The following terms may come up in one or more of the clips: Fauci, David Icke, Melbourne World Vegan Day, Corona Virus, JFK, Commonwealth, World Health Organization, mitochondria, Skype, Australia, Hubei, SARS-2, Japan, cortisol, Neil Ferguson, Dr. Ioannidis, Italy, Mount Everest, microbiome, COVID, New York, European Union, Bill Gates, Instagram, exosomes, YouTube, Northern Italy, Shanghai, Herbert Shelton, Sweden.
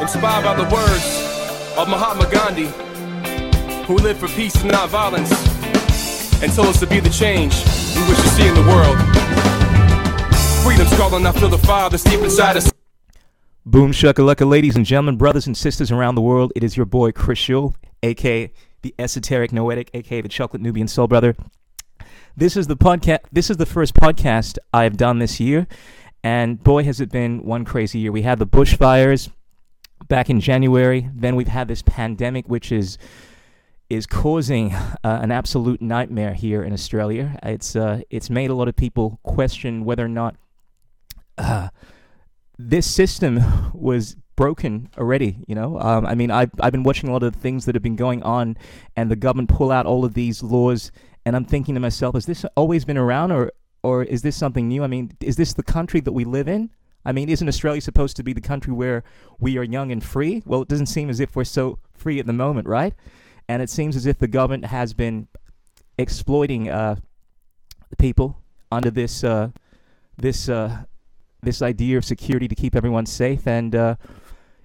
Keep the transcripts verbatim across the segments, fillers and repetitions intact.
inspired by the words of Mahatma Gandhi, who lived for peace and nonviolence, and told us to be the change we wish to see in the world. Freedom's calling, I feel the fire that's deep inside us. Boom shakalaka, ladies and gentlemen, brothers and sisters around the world. It is your boy Krishool, aka the esoteric noetic, aka the chocolate Nubian soul brother. This is the podcast. This is the first podcast I have done this year, and boy, has it been one crazy year. We had the bushfires back in January. Then we've had this pandemic, which is is causing uh, an absolute nightmare here in Australia. It's uh, it's made a lot of people question whether or not Uh, this system was broken already, you know. Um, I mean, I've, I've been watching a lot of the things that have been going on, and the government pull out all of these laws, and I'm thinking to myself, has this always been around, or or is this something new? I mean, is this the country that we live in? I mean, isn't Australia supposed to be the country where we are young and free? Well, it doesn't seem as if we're so free at the moment, right? And it seems as if the government has been exploiting uh, people under this, uh, this, uh, this idea of security to keep everyone safe. And uh,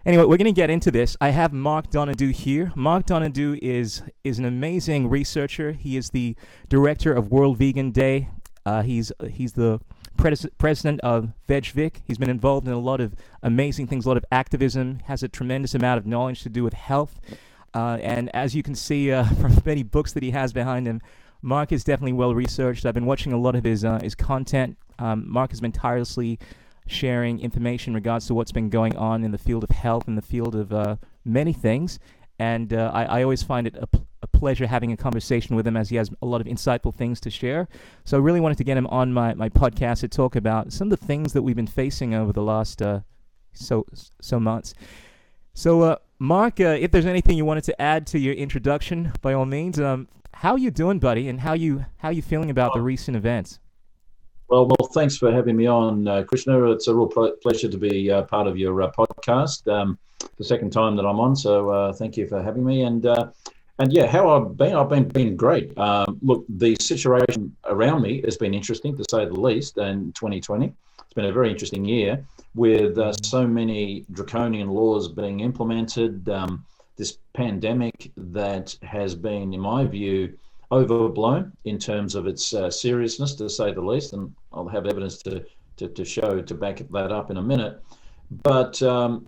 anyway, we're going to get into this. I have Mark Doneddu here. Mark Doneddu is is an amazing researcher. He is the director of World Vegan Day. Uh, he's he's the pres- president of VegVic. He's been involved in a lot of amazing things, a lot of activism, has a tremendous amount of knowledge to do with health. Uh, and as you can see uh, from many books that he has behind him, Mark is definitely well-researched. I've been watching a lot of his uh, his content. Um, Mark has been tirelessly sharing information in regards to what's been going on in the field of health and the field of uh, many things. And uh, I, I always find it a, p- a pleasure having a conversation with him, as he has a lot of insightful things to share. So I really wanted to get him on my, my podcast to talk about some of the things that we've been facing over the last uh, so so months. So uh, Mark, uh, if there's anything you wanted to add to your introduction, by all means, um, how you doing, buddy? And how you how you feeling about the recent events? Well, well, thanks for having me on, uh, Krishna. It's a real pl- pleasure to be uh, part of your uh, podcast, um, the second time that I'm on. So uh, thank you for having me. And uh, and yeah, how I've been, I've been, been great. Um, look, the situation around me has been interesting, to say the least, in twenty twenty. It's been a very interesting year with uh, so many draconian laws being implemented, um, this pandemic that has been, in my view, overblown in terms of its uh, seriousness, to say the least, and I'll have evidence to, to, to show to back that up in a minute. But um,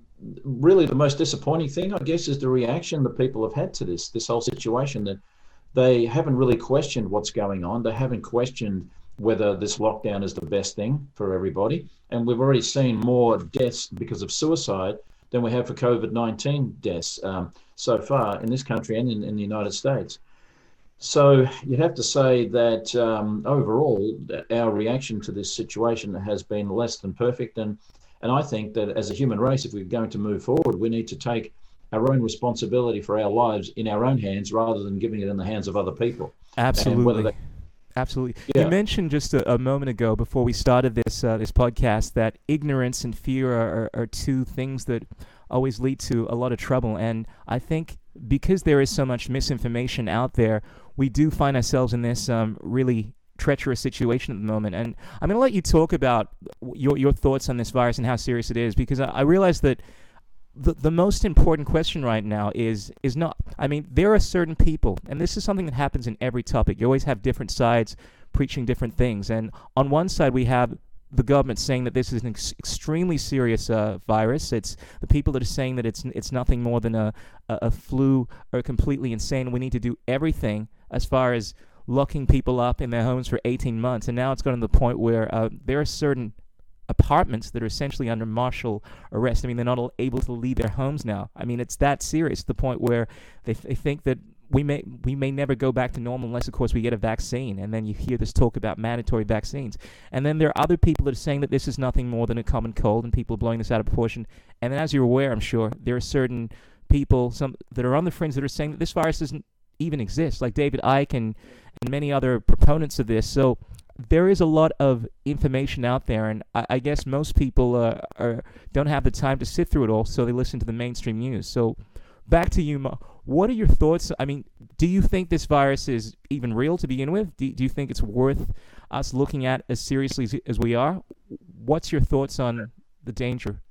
really the most disappointing thing, I guess, is the reaction that people have had to this, this whole situation, that they haven't really questioned what's going on. They haven't questioned whether this lockdown is the best thing for everybody. And we've already seen more deaths because of suicide than we have for COVID nineteen deaths um, so far in this country and in, in the United States. So you'd have to say that um, overall, our reaction to this situation has been less than perfect. And, and I think that as a human race, if we're going to move forward, we need to take our own responsibility for our lives in our own hands rather than giving it in the hands of other people. Absolutely. They... Absolutely. Yeah. You mentioned just a, a moment ago before we started this uh, this podcast that ignorance and fear are, are, are two things that always lead to a lot of trouble. And I think because there is so much misinformation out there, we do find ourselves in this um, really treacherous situation at the moment. And I'm going to let you talk about your your thoughts on this virus and how serious it is, because I, I realize that the the most important question right now is is not, I mean, there are certain people, and this is something that happens in every topic. You always have different sides preaching different things. And on one side, we have the government saying that this is an ex- extremely serious uh, virus. It's the people that are saying that it's it's nothing more than a, a, a flu are completely insane. We need to do everything as far as locking people up in their homes for eighteen months. And now it's gotten to the point where uh, there are certain apartments that are essentially under martial arrest. I mean, they're not all able to leave their homes now. I mean, it's that serious, to the point where they, th- they think that we may we may never go back to normal unless, of course, we get a vaccine. And then you hear this talk about mandatory vaccines. And then there are other people that are saying that this is nothing more than a common cold, and people are blowing this out of proportion. And then, as you're aware, I'm sure, there are certain people some that are on the fringe that are saying that this virus doesn't even exist, like David Icke and, and many other proponents of this. So there is a lot of information out there, and I, I guess most people uh, are, don't have the time to sit through it all, so they listen to the mainstream news. So back to you, Ma. What are your thoughts? I mean, do you think this virus is even real to begin with? Do, do you think it's worth us looking at as seriously as, as we are? What's your thoughts on the danger?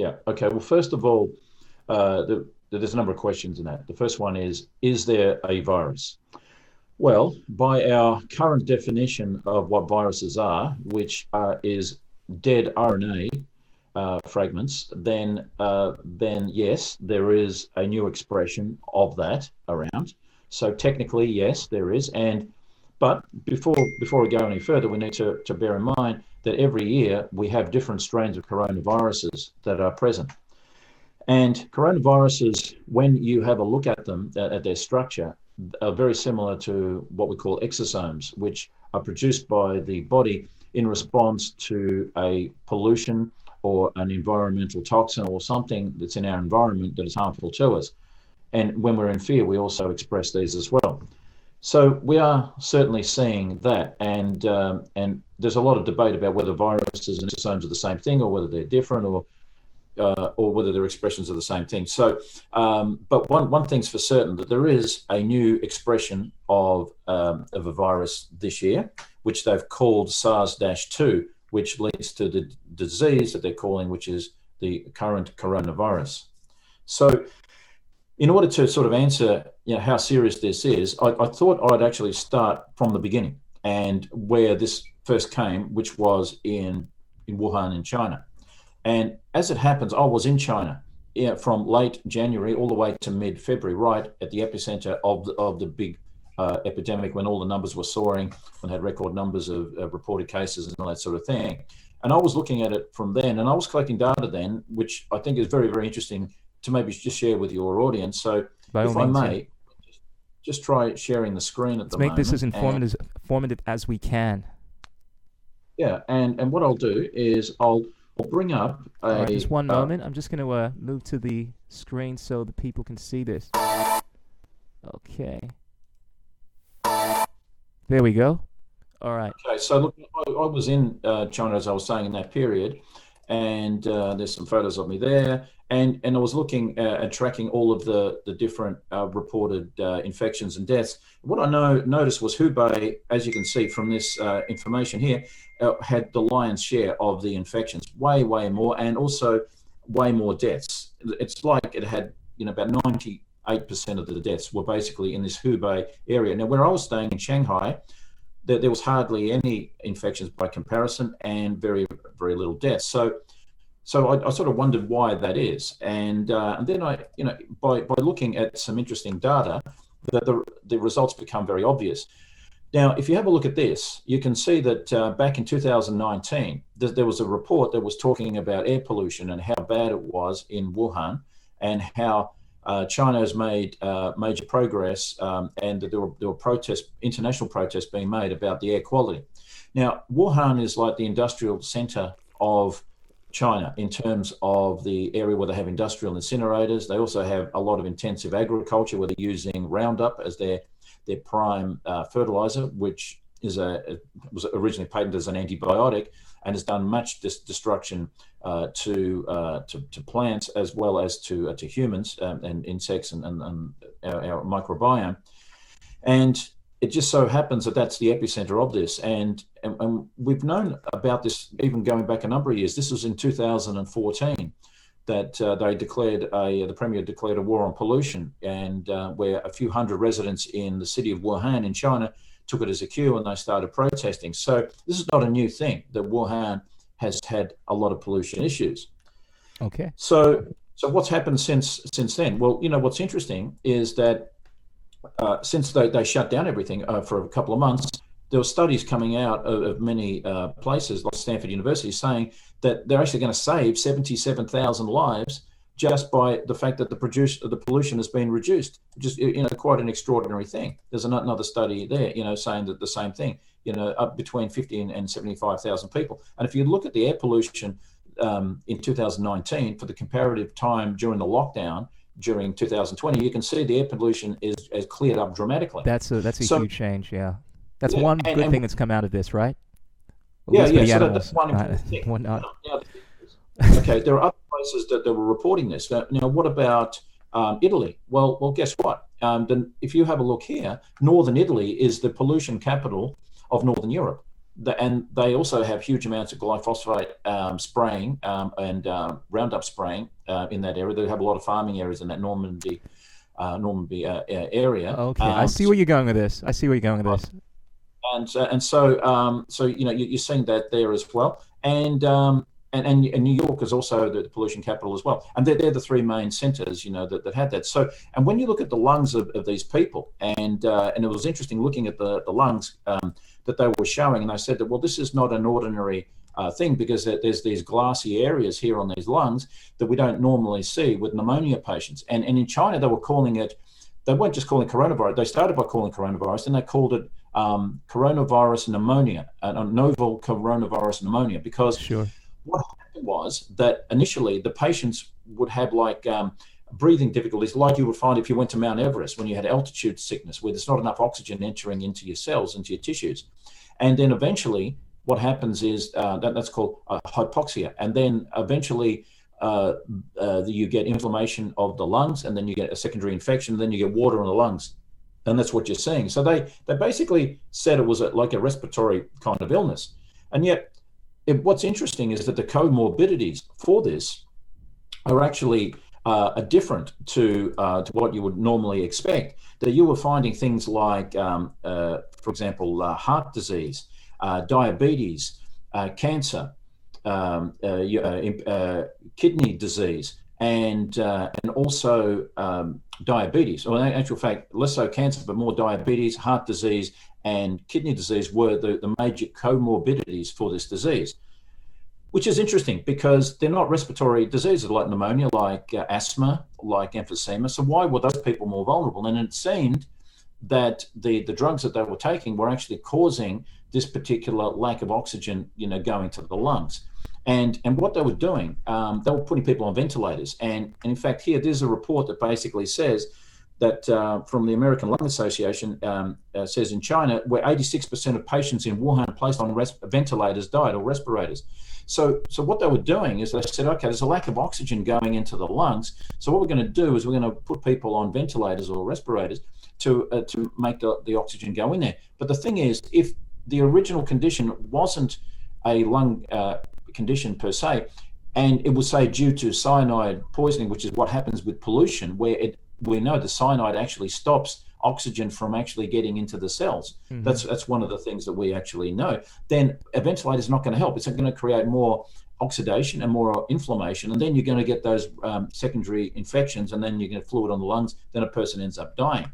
Yeah. Okay. Well, first of all, uh, the, there's a number of questions in that. The first one is, is there a virus? Well, by our current definition of what viruses are, which uh, is dead R N A uh, fragments, then uh, then yes, there is a new expression of that around. So technically, yes, there is. And but before before we go any further, we need to, to bear in mind that every year we have different strains of coronaviruses that are present. And coronaviruses, when you have a look at them, at their structure, are very similar to what we call exosomes, which are produced by the body in response to a pollution or an environmental toxin or something that's in our environment that is harmful to us. And when we're in fear, we also express these as well. So we are certainly seeing that, and um, and there's a lot of debate about whether viruses and exosomes are the same thing, or whether they're different, or uh, or whether they're expressions of the same thing. So, um, but one one thing's for certain, that there is a new expression of um, of a virus this year, which they've called SARS two, which leads to the disease that they're calling, which is the current coronavirus. So, in order to sort of answer, you know, how serious this is, I, I thought I'd actually start from the beginning and where this first came, which was in, in Wuhan in China. And as it happens, I was in China, you know, from late January all the way to mid-February, right at the epicenter of the, of the big uh, epidemic, when all the numbers were soaring and had record numbers of, of reported cases and all that sort of thing. And I was looking at it from then, and I was collecting data then, which I think is very, very interesting to maybe just share with your audience. So By if I may, yeah. just try sharing the screen at Let's the moment. Let's make this as informative, and, informative as we can. Yeah, and, and what I'll do is I'll, I'll bring up a... All right, just one uh, moment. I'm just going to uh, move to the screen so the people can see this. Okay. There we go. All right. Okay, so look, I, I was in uh, China, as I was saying, in that period, and uh, there's some photos of me there. And and I was looking uh, at tracking all of the, the different uh, reported uh, infections and deaths. What I know noticed was Hubei, as you can see from this uh, information here, uh, had the lion's share of the infections, way, way more, and also way more deaths. It's like it had, you know, about ninety-eight percent of the deaths were basically in this Hubei area. Now, where I was staying in Shanghai, there, there was hardly any infections by comparison, and very, very little deaths. So. So I, I sort of wondered why that is, and uh, and then I, you know, by, by looking at some interesting data, that the the results become very obvious. Now, if you have a look at this, you can see that uh, back in two thousand nineteen, th- there was a report that was talking about air pollution and how bad it was in Wuhan, and how uh, China has made uh, major progress, um, and that there were there were protests, international protests being made about the air quality. Now, Wuhan is like the industrial center of China in terms of the area where they have industrial incinerators. They also have a lot of intensive agriculture where they're using Roundup as their their prime uh, fertilizer, which is a, a was originally patented as an antibiotic and has done much dis- destruction uh, to, uh, to to plants as well as to uh, to humans um, and insects and, and, and our, our microbiome. And it just so happens that that's the epicenter of this, and, and and we've known about this even going back a number of years. This was in two thousand fourteen that uh, they declared a the premier declared a war on pollution, and uh, where a few hundred residents in the city of Wuhan in China took it as a cue and they started protesting. So this is not a new thing that Wuhan has had a lot of pollution issues. Okay. So so what's happened since since then? Well, you know what's interesting is that. Uh, since they, they shut down everything uh, for a couple of months, there were studies coming out of, of many uh, places like Stanford University saying that they're actually going to save seventy-seven thousand lives just by the fact that the produce, the pollution has been reduced. Just, you know, quite an extraordinary thing. There's another study there, you know, saying that the same thing, you know, up between fifty and, and seventy-five thousand people. And if you look at the air pollution um, in two thousand nineteen for the comparative time during the lockdown, during two thousand twenty, you can see the air pollution is, is cleared up dramatically. That's a that's a so, huge change, yeah. That's yeah, one good and, and thing that's come out of this, right? Well, yeah, yeah. So that, that's one important thing. One, uh, now, now, okay, there are other places that, that were reporting this. Now, now what about um, Italy? Well, well, guess what? Um, then if you have a look here, Northern Italy is the pollution capital of Northern Europe. the, and they also have huge amounts of glyphosate um, spraying um, and uh, Roundup spraying uh, in that area. They have a lot of farming areas in that Normandy uh, Normandy uh, area. Okay, um, I see where you're going with this. I see where you're going with this. And uh, and so um, so you know you, you're seeing that there as well. And um, and and New York is also the pollution capital as well. And they're, they're the three main centres, you know, that, that had that. So, and when you look at the lungs of, of these people, and uh, and it was interesting looking at the the lungs um, that they were showing, and they said that, well, this is not an ordinary uh, thing, because there's these glassy areas here on these lungs that we don't normally see with pneumonia patients. And and in China, they were calling it, they weren't just calling coronavirus. They started by calling coronavirus, and they called it um, coronavirus pneumonia, a, a novel coronavirus pneumonia, because. Sure. What happened was that initially the patients would have like um, breathing difficulties, like you would find if you went to Mount Everest when you had altitude sickness, where there's not enough oxygen entering into your cells, into your tissues. And then eventually what happens is uh, that, that's called uh, hypoxia. And then eventually uh, uh, you get inflammation of the lungs, and then you get a secondary infection, and then you get water in the lungs. And that's what you're seeing. So they, they basically said it was a, like a respiratory kind of illness. And yet, It, what's interesting is that the comorbidities for this are actually uh, are different to uh, to what you would normally expect. That you were finding things like, um, uh, for example, uh, heart disease, uh, diabetes, uh, cancer, um, uh, uh, uh, kidney disease, and uh, and also um, diabetes. Well, in actual fact, less so cancer, but more diabetes, heart disease, and kidney disease were the, the major comorbidities for this disease, which is interesting because they're not respiratory diseases like pneumonia, like uh, asthma, like emphysema. So why were those people more vulnerable? And it seemed that the, the drugs that they were taking were actually causing this particular lack of oxygen, you know, going to the lungs. And and what they were doing, um, they were putting people on ventilators. And, and in fact, here, there's a report that basically says that uh, from the American Lung Association um, uh, says in China, where eighty-six percent of patients in Wuhan placed on res- ventilators died, or respirators. So so what they were doing is they said, okay, there's a lack of oxygen going into the lungs. So what we're going to do is we're going to put people on ventilators or respirators to uh, to make the, the oxygen go in there. But the thing is, if the original condition wasn't a lung uh, condition per se, and it was, say, due to cyanide poisoning, which is what happens with pollution, where it we know the cyanide actually stops oxygen from actually getting into the cells. Mm-hmm. That's that's one of the things that we actually know. Then a ventilator is not going to help. It's going to create more oxidation and more inflammation, and then you're going to get those um, secondary infections, and then you're going to fluid on the lungs. Then a person ends up dying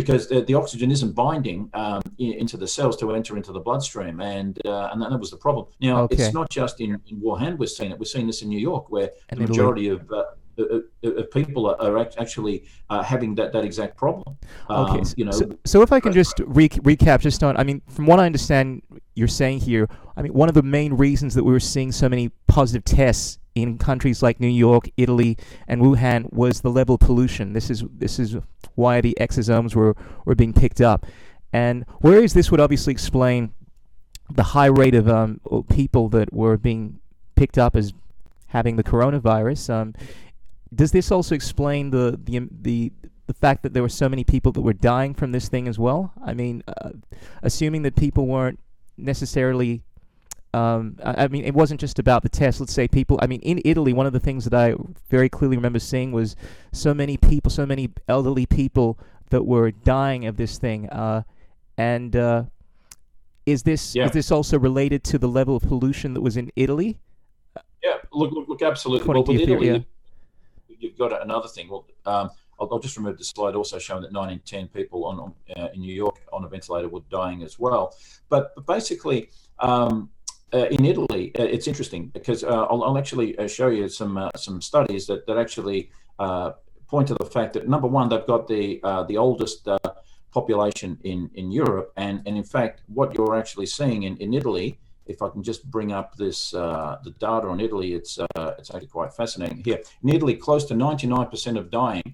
because the, the oxygen isn't binding um, in, into the cells to enter into the bloodstream, and uh, and that was the problem. Now okay. It's not just in, in Wuhan we're seeing it. We're seeing this in New York, where and the majority of uh, Of people are actually uh, having that, that exact problem. Um, okay, so, you know, so, so if I can just re- recap, just on, I mean, from what I understand you're saying here, I mean, one of the main reasons that we were seeing so many positive tests in countries like New York, Italy, and Wuhan was the level of pollution. This is this is why the exosomes were, were being picked up. And whereas this would obviously explain the high rate of um, people that were being picked up as having the coronavirus, um, does this also explain the, the the the fact that there were so many people that were dying from this thing as well? I mean, uh, assuming that people weren't necessarily, um, I, I mean, it wasn't just about the test. Let's say people, I mean, in Italy, one of the things that I very clearly remember seeing was so many people, so many elderly people that were dying of this thing. Uh, and uh, is this yeah. is this also related to the level of pollution that was in Italy? Yeah, look, look, look absolutely. According well, to your theory, you've got another thing. Well, um, I'll, I'll just remove the slide also showing that nine in ten people on uh, in New York on a ventilator were dying as well. But, but basically, um, uh, in Italy, uh, it's interesting because uh, I'll, I'll actually uh, show you some uh, some studies that that actually uh, point to the fact that, number one, they've got the uh, the oldest uh, population in, in Europe, and, and in fact, what you're actually seeing in, in Italy. If I can just bring up this uh, the data on Italy, it's uh, it's actually quite fascinating here. In Italy, close to ninety-nine percent of dying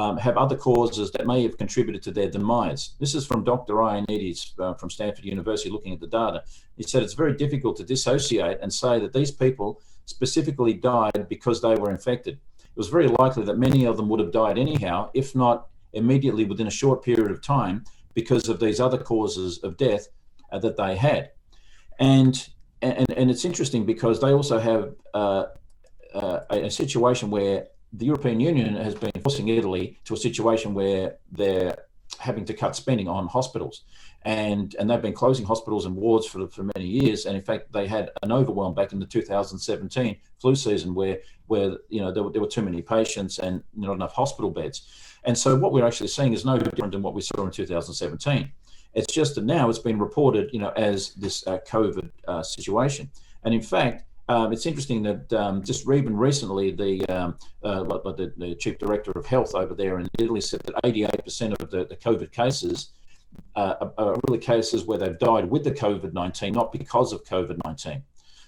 um, have other causes that may have contributed to their demise. This is from Doctor Ioannidis uh, from Stanford University looking at the data. He said it's very difficult to dissociate and say that these people specifically died because they were infected. It was very likely that many of them would have died anyhow, if not immediately within a short period of time, because of these other causes of death uh, that they had. And and and it's interesting because they also have uh, uh, a situation where the European Union has been forcing Italy to a situation where they're having to cut spending on hospitals, and and they've been closing hospitals and wards for for many years. And in fact, they had an overwhelm back in the two thousand seventeen flu season where where you know there were, there were too many patients and not enough hospital beds. And so what we're actually seeing is no different than what we saw in two thousand seventeen. It's just that now it's been reported, you know, as this uh, COVID uh, situation. And in fact, um, it's interesting that um, just even recently, the, um, uh, the the chief director of health over there in Italy said that eighty-eight percent of the, the COVID cases uh, are, are really cases where they've died with the COVID nineteen, not because of COVID nineteen.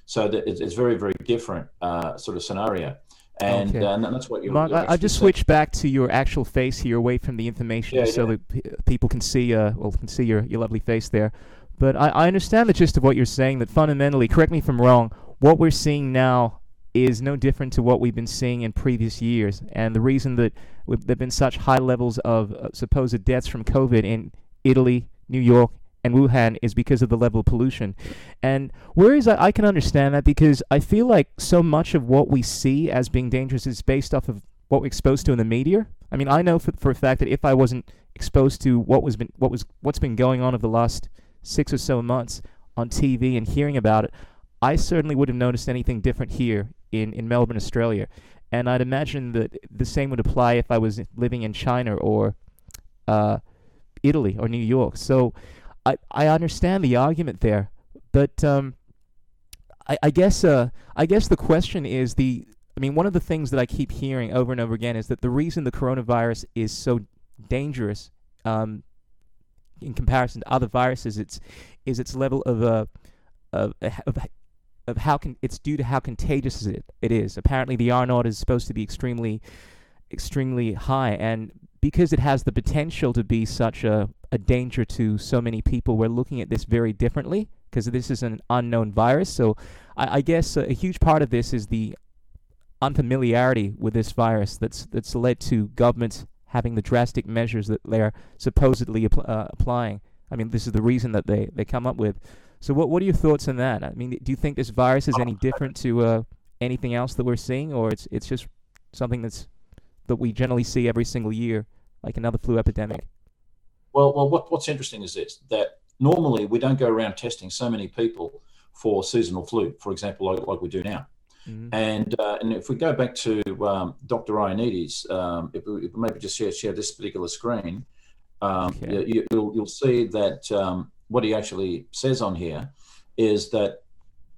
So that it's very, very different uh, sort of scenario. And, okay. uh, and that's what you're. Mark, I just saying. Switch back to your actual face here, away from the information, yeah, so yeah. that p- people can see, uh, well, can see your, your lovely face there. But I, I understand the gist of what you're saying. That fundamentally, correct me if I'm wrong, what we're seeing now is no different to what we've been seeing in previous years. And the reason that there've been such high levels of uh, supposed deaths from COVID in Italy, New York, and Wuhan is because of the level of pollution. And whereas I, I can understand that, because I feel like so much of what we see as being dangerous is based off of what we're exposed to in the media. I mean, I know for, for a fact that if I wasn't exposed to what was been what was what's been going on over the last six or so months on T V and hearing about it, I certainly would have noticed anything different here in, in Melbourne, Australia. And I'd imagine that the same would apply if I was living in China or uh, Italy or New York. So I, I understand the argument there, but um, I, I guess uh, I guess the question is the I mean one of the things that I keep hearing over and over again is that the reason the coronavirus is so dangerous um, in comparison to other viruses it's is its level of uh, of, of of how con- it's due to how contagious it it is. Apparently the R naught is supposed to be extremely extremely high, and because it has the potential to be such a a danger to so many people, we're looking at this very differently because this is an unknown virus. So I, I guess a, a huge part of this is the unfamiliarity with this virus that's that's led to governments having the drastic measures that they're supposedly uh, applying. I mean, this is the reason that they, they come up with. So what what are your thoughts on that? I mean, do you think this virus is any different to uh, anything else that we're seeing, or it's it's just something that's that we generally see every single year, like another flu epidemic? Well, well, what, what's interesting is this, that normally we don't go around testing so many people for seasonal flu, for example, like, like we do now. Mm-hmm. And uh, and if we go back to um, Doctor Ioannidis, um, if, we, if we maybe just share, share this particular screen, um, okay. you, you'll, you'll see that um, what he actually says on here is that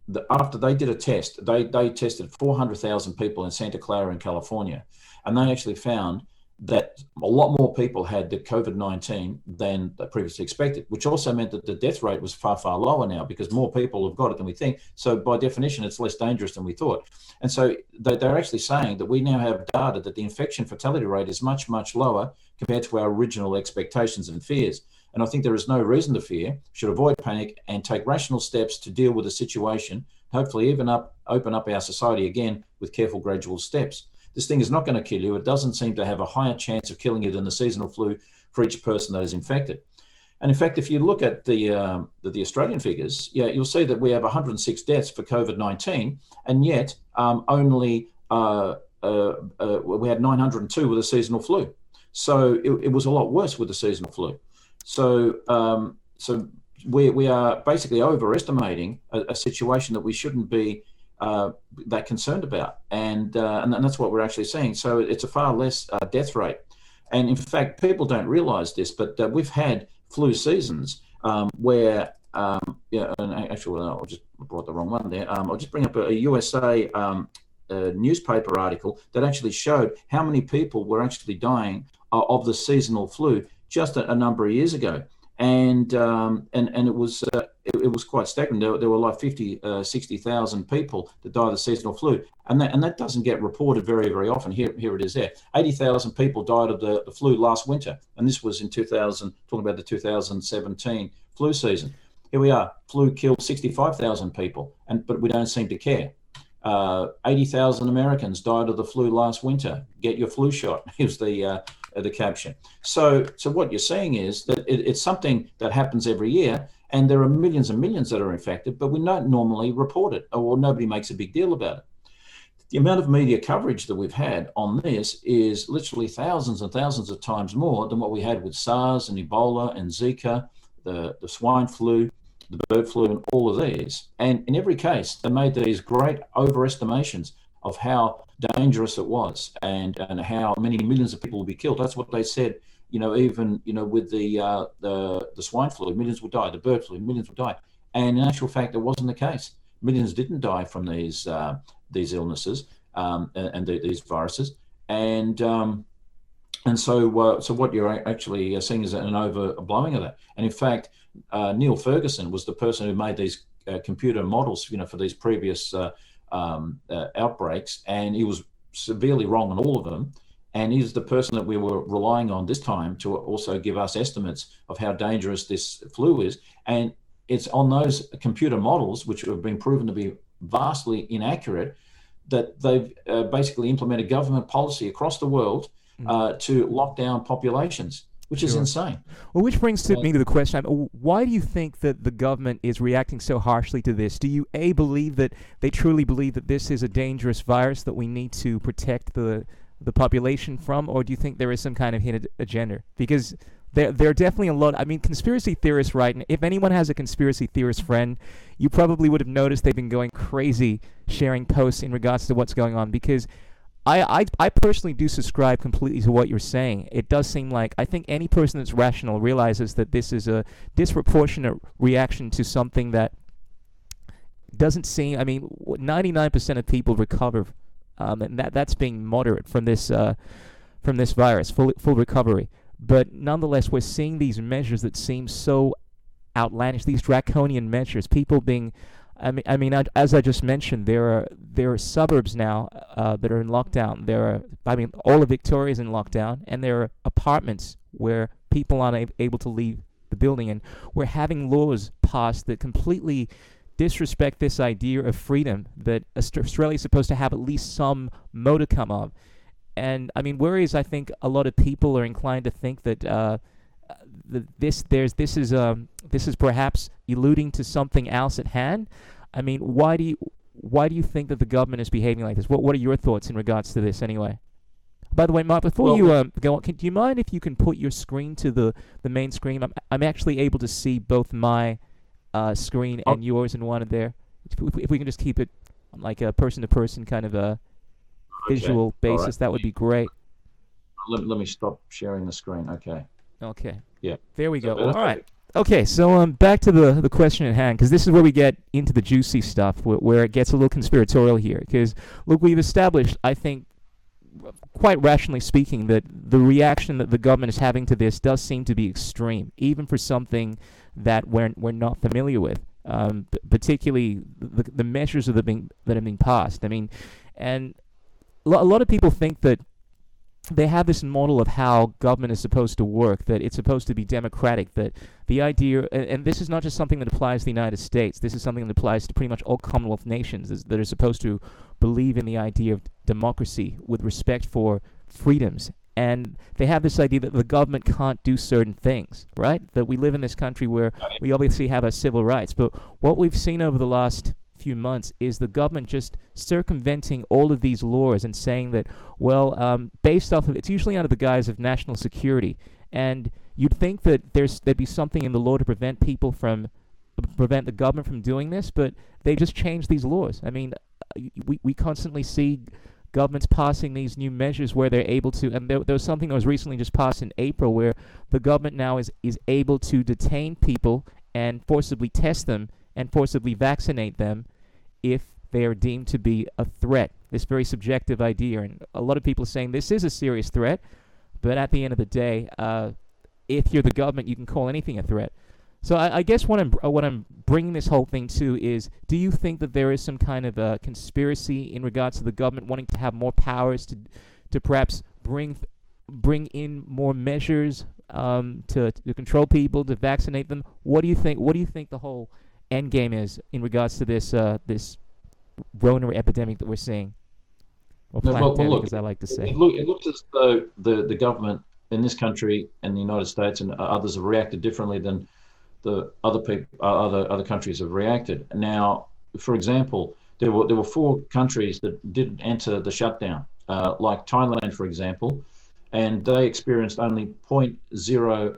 the, after they did a test, they, they tested four hundred thousand people in Santa Clara in California, and they actually found that a lot more people had the COVID nineteen than previously expected, which also meant that the death rate was far, far lower now because more people have got it than we think. So by definition, it's less dangerous than we thought. And so they're actually saying that we now have data that the infection fatality rate is much, much lower compared to our original expectations and fears. And I think there is no reason to fear, should avoid panic and take rational steps to deal with the situation, hopefully even up, open up our society again with careful gradual steps. This thing is not going to kill you. It doesn't seem to have a higher chance of killing you than the seasonal flu for each person that is infected. And in fact, if you look at the um, the, the Australian figures, yeah, you'll see that we have one hundred six deaths for COVID nineteen, and yet um, only uh, uh, uh, we had nine hundred two with the seasonal flu. So it, it was a lot worse with the seasonal flu. So um, so we we are basically overestimating a, a situation that we shouldn't be Uh, that concerned about, and, uh, and and that's what we're actually seeing. So it's a far less uh, death rate, and in fact, people don't realise this, but uh, we've had flu seasons um, where um, yeah. And actually, I just brought the wrong one there. Um, I'll just bring up a, a U S A um, a newspaper article that actually showed how many people were actually dying uh, of the seasonal flu just a, a number of years ago. And um, and and it was uh, it, it was quite stagnant. There, there were like fifty, sixty thousand people that died of the seasonal flu, and that and that doesn't get reported very very often. Here here it is there. eighty thousand people died of the, the flu last winter, and this was in two thousand. Talking about the two thousand seventeen flu season. Here we are. Flu killed sixty-five thousand people, and but we don't seem to care. Uh, eighty thousand Americans died of the flu last winter. Get your flu shot. Here's the uh, the caption. So, so what you're seeing is that it, it's something that happens every year, and there are millions and millions that are infected, but we don't normally report it, or nobody makes a big deal about it. The amount of media coverage that we've had on this is literally thousands and thousands of times more than what we had with SARS and Ebola and Zika, the, the swine flu, the bird flu, and all of these. And in every case, they made these great overestimations of how dangerous it was, and, and how many millions of people will be killed. That's what they said, you know, even, you know, with the, uh, the, the swine flu, millions will die, the bird flu, millions will die. And in actual fact, it wasn't the case. Millions didn't die from these uh, these illnesses um, and, and the, these viruses. And um, and so uh, so what you're actually seeing is an overblowing of that. And in fact, uh, Neil Ferguson was the person who made these uh, computer models, you know, for these previous uh, um, uh, outbreaks, and he was severely wrong on all of them. And he's the person that we were relying on this time to also give us estimates of how dangerous this flu is. And it's on those computer models, which have been proven to be vastly inaccurate, that they've uh, basically implemented government policy across the world uh, to lock down populations, which sure. is insane. Well, which brings to uh, me to the question, why do you think that the government is reacting so harshly to this? Do you, A, believe that they truly believe that this is a dangerous virus that we need to protect the the population from, or do you think there is some kind of hidden agenda? Because There, there are definitely a lot. I mean, conspiracy theorists, right? And if anyone has a conspiracy theorist friend, you probably would have noticed they've been going crazy sharing posts in regards to what's going on. Because I, I, I personally do subscribe completely to what you're saying. It does seem like I think any person that's rational realizes that this is a disproportionate reaction to something that doesn't seem. I mean, ninety-nine percent of people recover, um, and that that's being moderate from this uh, from this virus, full full recovery. But nonetheless, we're seeing these measures that seem so outlandish, these draconian measures, people being, I mean, I mean, I, as I just mentioned, there are there are suburbs now uh, that are in lockdown. There are, I mean, all of Victoria is in lockdown, and there are apartments where people aren't able to leave the building. And we're having laws passed that completely disrespect this idea of freedom that Australia is supposed to have at least some modicum of. And I mean, worries. I think a lot of people are inclined to think that uh, the, this there's this is um, this is perhaps alluding to something else at hand. I mean, why do you why do you think that the government is behaving like this? What what are your thoughts in regards to this anyway? By the way, Mark, before well, you um, go on, can, do you mind if you can put your screen to the, the main screen? I'm I'm actually able to see both my uh, screen oh. and yours in one of there. If, if we can just keep it like a person to person kind of a. Visual okay. basis, right. That would be great. Let, let me stop sharing the screen. Okay. Okay. Yeah. There we go. All right. Okay, so um, back to the, the question at hand, because this is where we get into the juicy stuff, where, where it gets a little conspiratorial here. Because, look, we've established, I think, quite rationally speaking, that the reaction that the government is having to this does seem to be extreme, even for something that we're, we're not familiar with, um, particularly the, the measures that have been, that have been passed. I mean, and... a lot of people think that they have this model of how government is supposed to work, that it's supposed to be democratic, that the idea, and, and this is not just something that applies to the United States, this is something that applies to pretty much all Commonwealth nations is, that are supposed to believe in the idea of democracy with respect for freedoms. And they have this idea that the government can't do certain things, right? That we live in this country where we obviously have our civil rights, but what we've seen over the last few months is the government just circumventing all of these laws and saying that, well, um, based off of, it's usually under the guise of national security, and you'd think that there's there'd be something in the law to prevent people from, prevent the government from doing this, but they just changed these laws. I mean, we, we constantly see governments passing these new measures where they're able to, and there, there was something that was recently just passed in April where the government now is, is able to detain people and forcibly test them and forcibly vaccinate them if they are deemed to be a threat. This very subjective idea, and a lot of people are saying this is a serious threat, but at the end of the day, uh, if you're the government, you can call anything a threat. So I, I guess what I'm what I'm bringing this whole thing to is, do you think that there is some kind of a conspiracy in regards to the government wanting to have more powers to to perhaps bring bring in more measures um, to to control people, to vaccinate them? What do you think? What do you think the whole end game is in regards to this uh, this Rona epidemic that we're seeing, or well, well, look, as I like to say. It, look, it looks as though the, the government in this country and the United States and others have reacted differently than the other people, uh, other other countries have reacted. Now, for example, there were there were four countries that didn't enter the shutdown, uh, like Thailand, for example, and they experienced only zero point zero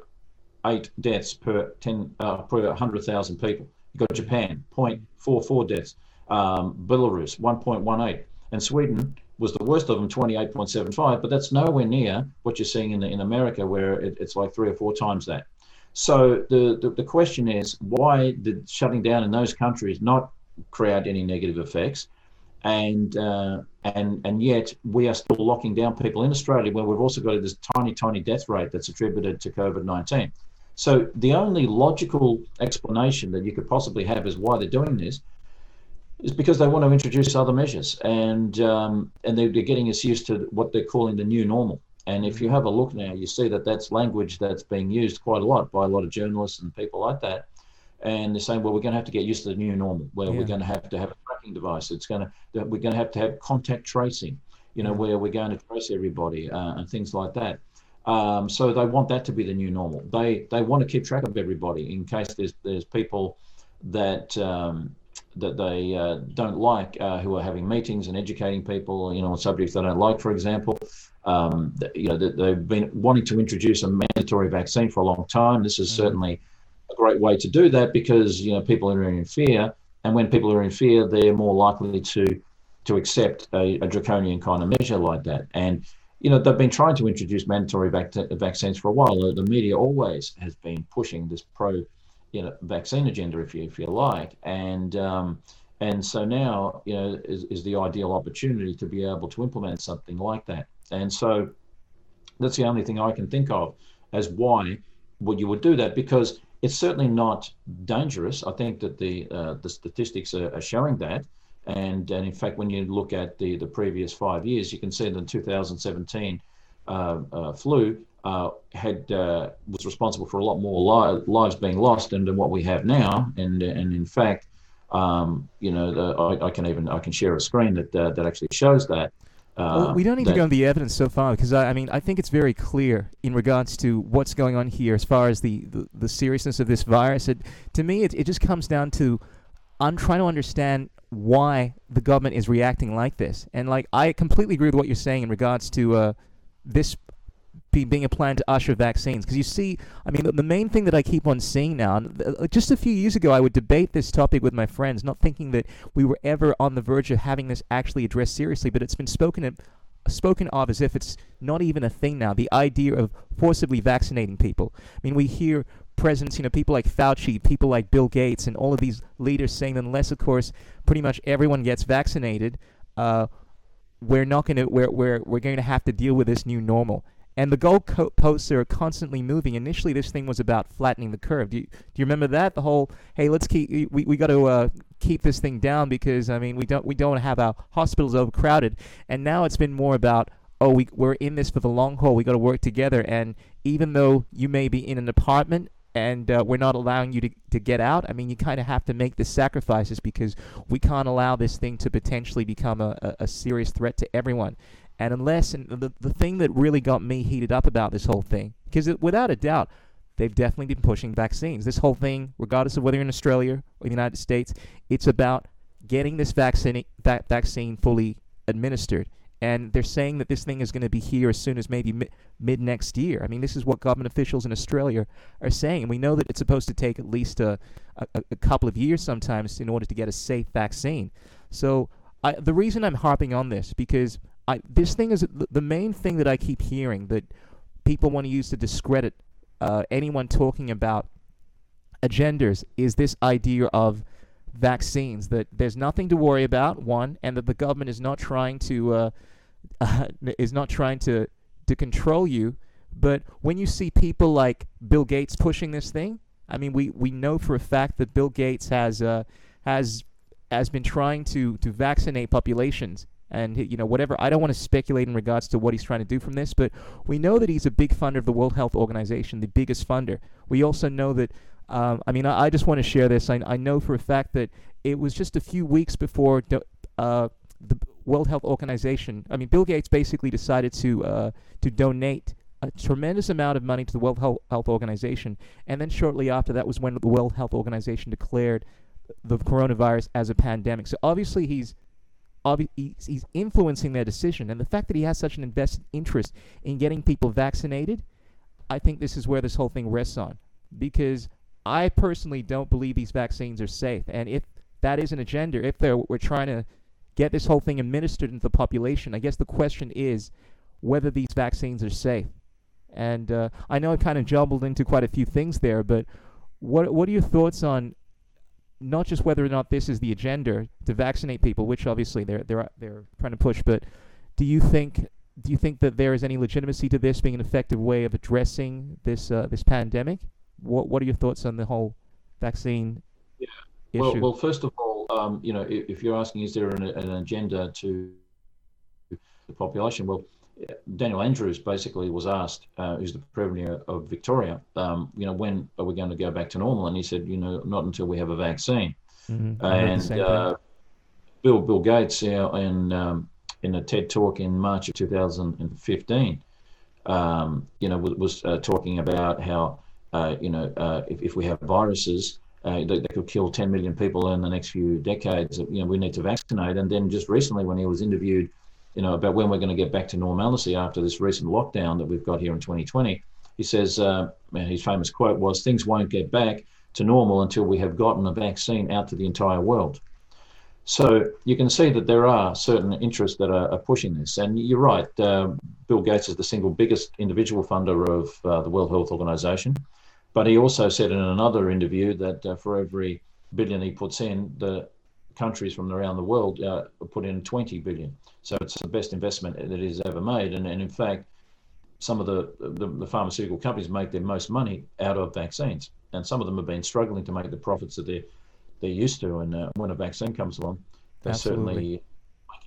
eight deaths per ten uh, per one hundred thousand people. You got Japan, zero point four four deaths, um, Belarus, one point one eight, and Sweden was the worst of them, twenty-eight point seven five, but that's nowhere near what you're seeing in the, in America, where it, it's like three or four times that. So the, the, the question is, why did shutting down in those countries not create any negative effects? And uh, and and yet we are still locking down people in Australia where we've also got this tiny, tiny death rate that's attributed to COVID nineteen. So the only logical explanation that you could possibly have is why they're doing this is because they want to introduce other measures, and um, and they're getting us used to what they're calling the new normal. And if you have a look now, you see that that's language that's being used quite a lot by a lot of journalists and people like that. And they're saying, well, we're going to have to get used to the new normal, where yeah. we're going to have to have a tracking device. It's going to we're going to have to have contact tracing, you know, yeah. where we're going to trace everybody uh, and things like that. Um, so they want that to be the new normal. They they want to keep track of everybody in case there's there's people that. Um, that they uh, don't like, uh, who are having meetings and educating people, you know, on subjects they don't like, for example. Um, that, you know, that they've been wanting to introduce a mandatory vaccine for a long time. This is mm-hmm. certainly a great way to do that because, you know, people are in fear. And when people are in fear, they're more likely to to accept a, a draconian kind of measure like that. And, you know, they've been trying to introduce mandatory vac- vaccines for a while. The media always has been pushing this pro you know, vaccine agenda, if you if you like, and um, and so now, you know, is, is the ideal opportunity to be able to implement something like that. And so that's the only thing I can think of as why would you would do that, because it's certainly not dangerous. I think that the uh, the statistics are, are showing that, and and in fact, when you look at the the previous five years, you can see that in two thousand seventeen uh, uh, flu. Uh, had uh, was responsible for a lot more li- lives being lost than what we have now, and and in fact, um, you know, the, I, I can even I can share a screen that uh, that actually shows that. Uh, well, we don't need that- to go into the evidence so far, because I, I mean I think it's very clear in regards to what's going on here as far as the, the, the seriousness of this virus. It, to me, it it just comes down to I'm trying to understand why the government is reacting like this, and like I completely agree with what you're saying in regards to uh, this. Be being a plan to usher vaccines, because you see, I mean, the, the main thing that I keep on seeing now, just a few years ago, I would debate this topic with my friends, not thinking that we were ever on the verge of having this actually addressed seriously, but it's been spoken of, spoken of as if it's not even a thing now, the idea of forcibly vaccinating people. I mean, we hear presidents, you know, people like Fauci, people like Bill Gates, and all of these leaders saying, unless, of course, pretty much everyone gets vaccinated, uh, we're not going to, we're, we're, we're going to have to deal with this new normal. And the goalposts are constantly moving. Initially, this thing was about flattening the curve. Do you, do you remember that? The whole, hey, let's keep we we got to uh, keep this thing down because I mean we don't we don't have our hospitals overcrowded. And now it's been more about oh we we're in this for the long haul. We got to work together. And even though you may be in an apartment and uh, we're not allowing you to, to get out, I mean you kind of have to make the sacrifices because we can't allow this thing to potentially become a, a, a serious threat to everyone. And unless, and the, the thing that really got me heated up about this whole thing, because without a doubt, they've definitely been pushing vaccines. This whole thing, regardless of whether you're in Australia or the United States, it's about getting this vaccine that vaccine fully administered. And they're saying that this thing is going to be here as soon as maybe mi- mid next year. I mean, this is what government officials in Australia are saying. And we know that it's supposed to take at least a, a, a couple of years sometimes in order to get a safe vaccine. So I, the reason I'm harping on this, because I, this thing is the main thing that I keep hearing that people want to use to discredit uh, anyone talking about agendas is this idea of vaccines, that there's nothing to worry about, one, and that the government is not trying to uh, uh, is not trying to, to control you. But when you see people like Bill Gates pushing this thing, I mean, we, we know for a fact that Bill Gates has uh, has has been trying to, to vaccinate populations. And, you know, whatever, I don't want to speculate in regards to what he's trying to do from this, but we know that he's a big funder of the World Health Organization, the biggest funder. We also know that, um, I mean, I, I just want to share this. I, I know for a fact that it was just a few weeks before uh, the World Health Organization, I mean, Bill Gates basically decided to uh, to donate a tremendous amount of money to the World Health Organization, and then shortly after that was when the World Health Organization declared the coronavirus as a pandemic. So obviously he's obvi- he's, he's influencing their decision, and the fact that he has such an invested interest in getting people vaccinated, I think this is where this whole thing rests on, because I personally don't believe these vaccines are safe. And if that is an agenda, if they're, we're trying to get this whole thing administered into the population, I guess the question is whether these vaccines are safe. And uh, I know I kind of jumbled into quite a few things there, but what what are your thoughts on not just whether or not this is the agenda to vaccinate people, which obviously they're they're they're trying to push, but do you think do you think that there is any legitimacy to this being an effective way of addressing this uh, this pandemic? What what are your thoughts on the whole vaccine yeah. issue? Well, well, first of all, um, you know, if, if you're asking, is there an, an agenda to the population? Well, Daniel Andrews basically was asked, uh, who's the Premier of Victoria, um, you know, when are we going to go back to normal? And he said, you know, not until we have a vaccine. Mm-hmm. And uh, Bill Bill Gates, you know, in um, in a TED talk in March of two thousand fifteen, um, you know, was, was uh, talking about how, uh, you know, uh, if, if we have viruses uh, that, that could kill ten million people in the next few decades, you know, we need to vaccinate. And then just recently when he was interviewed, you know, about when we're going to get back to normalcy after this recent lockdown that we've got here in twenty twenty. He says, uh, and his famous quote was, things won't get back to normal until we have gotten a vaccine out to the entire world. So you can see that there are certain interests that are, are pushing this. And you're right, uh, Bill Gates is the single biggest individual funder of uh, the World Health Organization. But he also said in another interview that uh, for every billion he puts in, the countries from around the world uh, put in twenty billion. So it's the best investment that is ever made. And, and in fact, some of the, the, the pharmaceutical companies make their most money out of vaccines. And some of them have been struggling to make the profits that they're, they're used to. And uh, when a vaccine comes along, they Absolutely. certainly make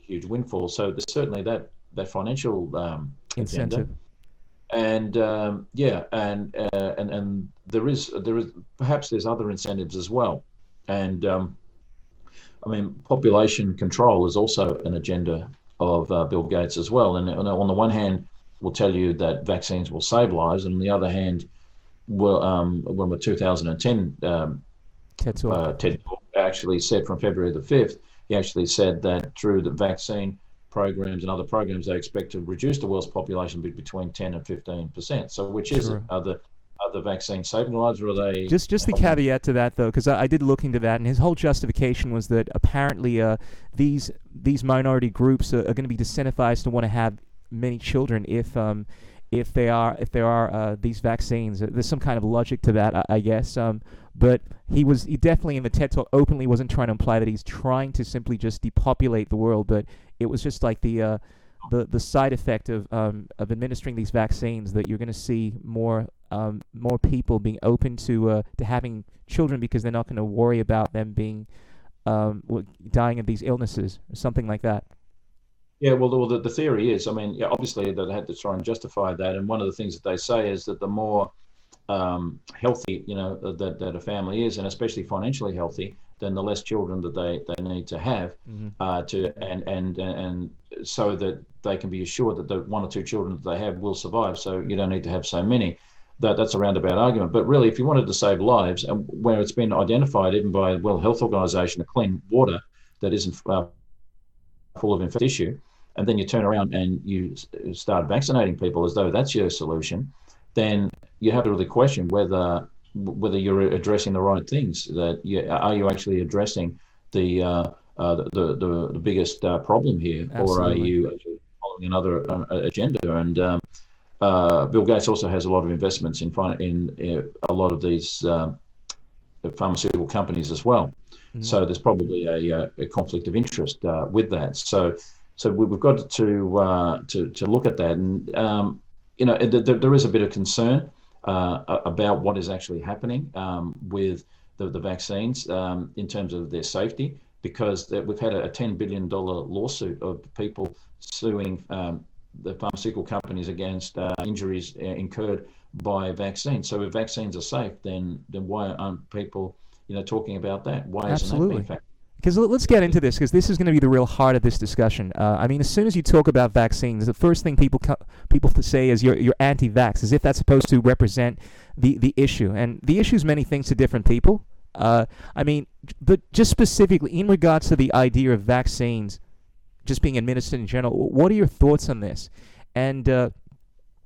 a huge windfall. So there's certainly that, that financial um, incentive. Agenda. And um, yeah, and, uh, and and there is, there is perhaps there's other incentives as well. And um, I mean, population control is also an agenda of uh, Bill Gates as well. And, and on the one hand, we'll tell you that vaccines will save lives. And on the other hand, well, um, when the two thousand ten um, uh, TED Talk actually said from February the fifth, he actually said that through the vaccine programs and other programs, they expect to reduce the world's population between ten and fifteen percent. So which is sure. other. Are the vaccines saving lives, or are they... Just just the caveat to that, though, because I, I did look into that, and his whole justification was that apparently uh, these these minority groups are, are going to be disincentivized to want to have many children if um if they are if there are uh, these vaccines. There's some kind of logic to that, I, I guess. Um, but he was he definitely in the TED Talk openly wasn't trying to imply that he's trying to simply just depopulate the world, but it was just like the. Uh, The, the side effect of um, of administering these vaccines, that you're going to see more um, more people being open to uh, to having children because they're not going to worry about them being um, dying of these illnesses or something like that. Yeah, well, the, well, the, the theory is, I mean, yeah, obviously they had to try and justify that, and one of the things that they say is that the more um, healthy, you know, that that a family is, and especially financially healthy, then the less children that they, they need to have, mm-hmm. uh, to and and and so that they can be assured that the one or two children that they have will survive. So you don't need to have so many. That that's a roundabout argument. But really, if you wanted to save lives, and where it's been identified even by the World Health Organization, a clean water that isn't uh, full of infected tissue, and then you turn around and you start vaccinating people as though that's your solution, then you have to really question whether. whether you're addressing the right things, that you, are you actually addressing the uh, uh, the, the the biggest uh, problem here, Absolutely. or are you following another uh, agenda? And um, uh, Bill Gates also has a lot of investments in in, in a lot of these uh, pharmaceutical companies as well. Mm-hmm. So there's probably a, a conflict of interest uh, with that. So so we've got to uh, to to look at that, and um, you know there, there is a bit of concern. Uh, about what is actually happening um, with the, the vaccines um, in terms of their safety, because that we've had a ten billion dollars lawsuit of people suing um, the pharmaceutical companies against uh, injuries incurred by vaccines. So if vaccines are safe, then then why aren't people, you know, talking about that? Why isn't that being factored? Because let's get into this, because this is going to be the real heart of this discussion. Uh, I mean, as soon as you talk about vaccines, the first thing people co- people say is you're, you're anti-vax, as if that's supposed to represent the, the issue. And the issue is many things to different people. Uh, I mean, but just specifically in regards to the idea of vaccines just being administered in general, what are your thoughts on this? And uh,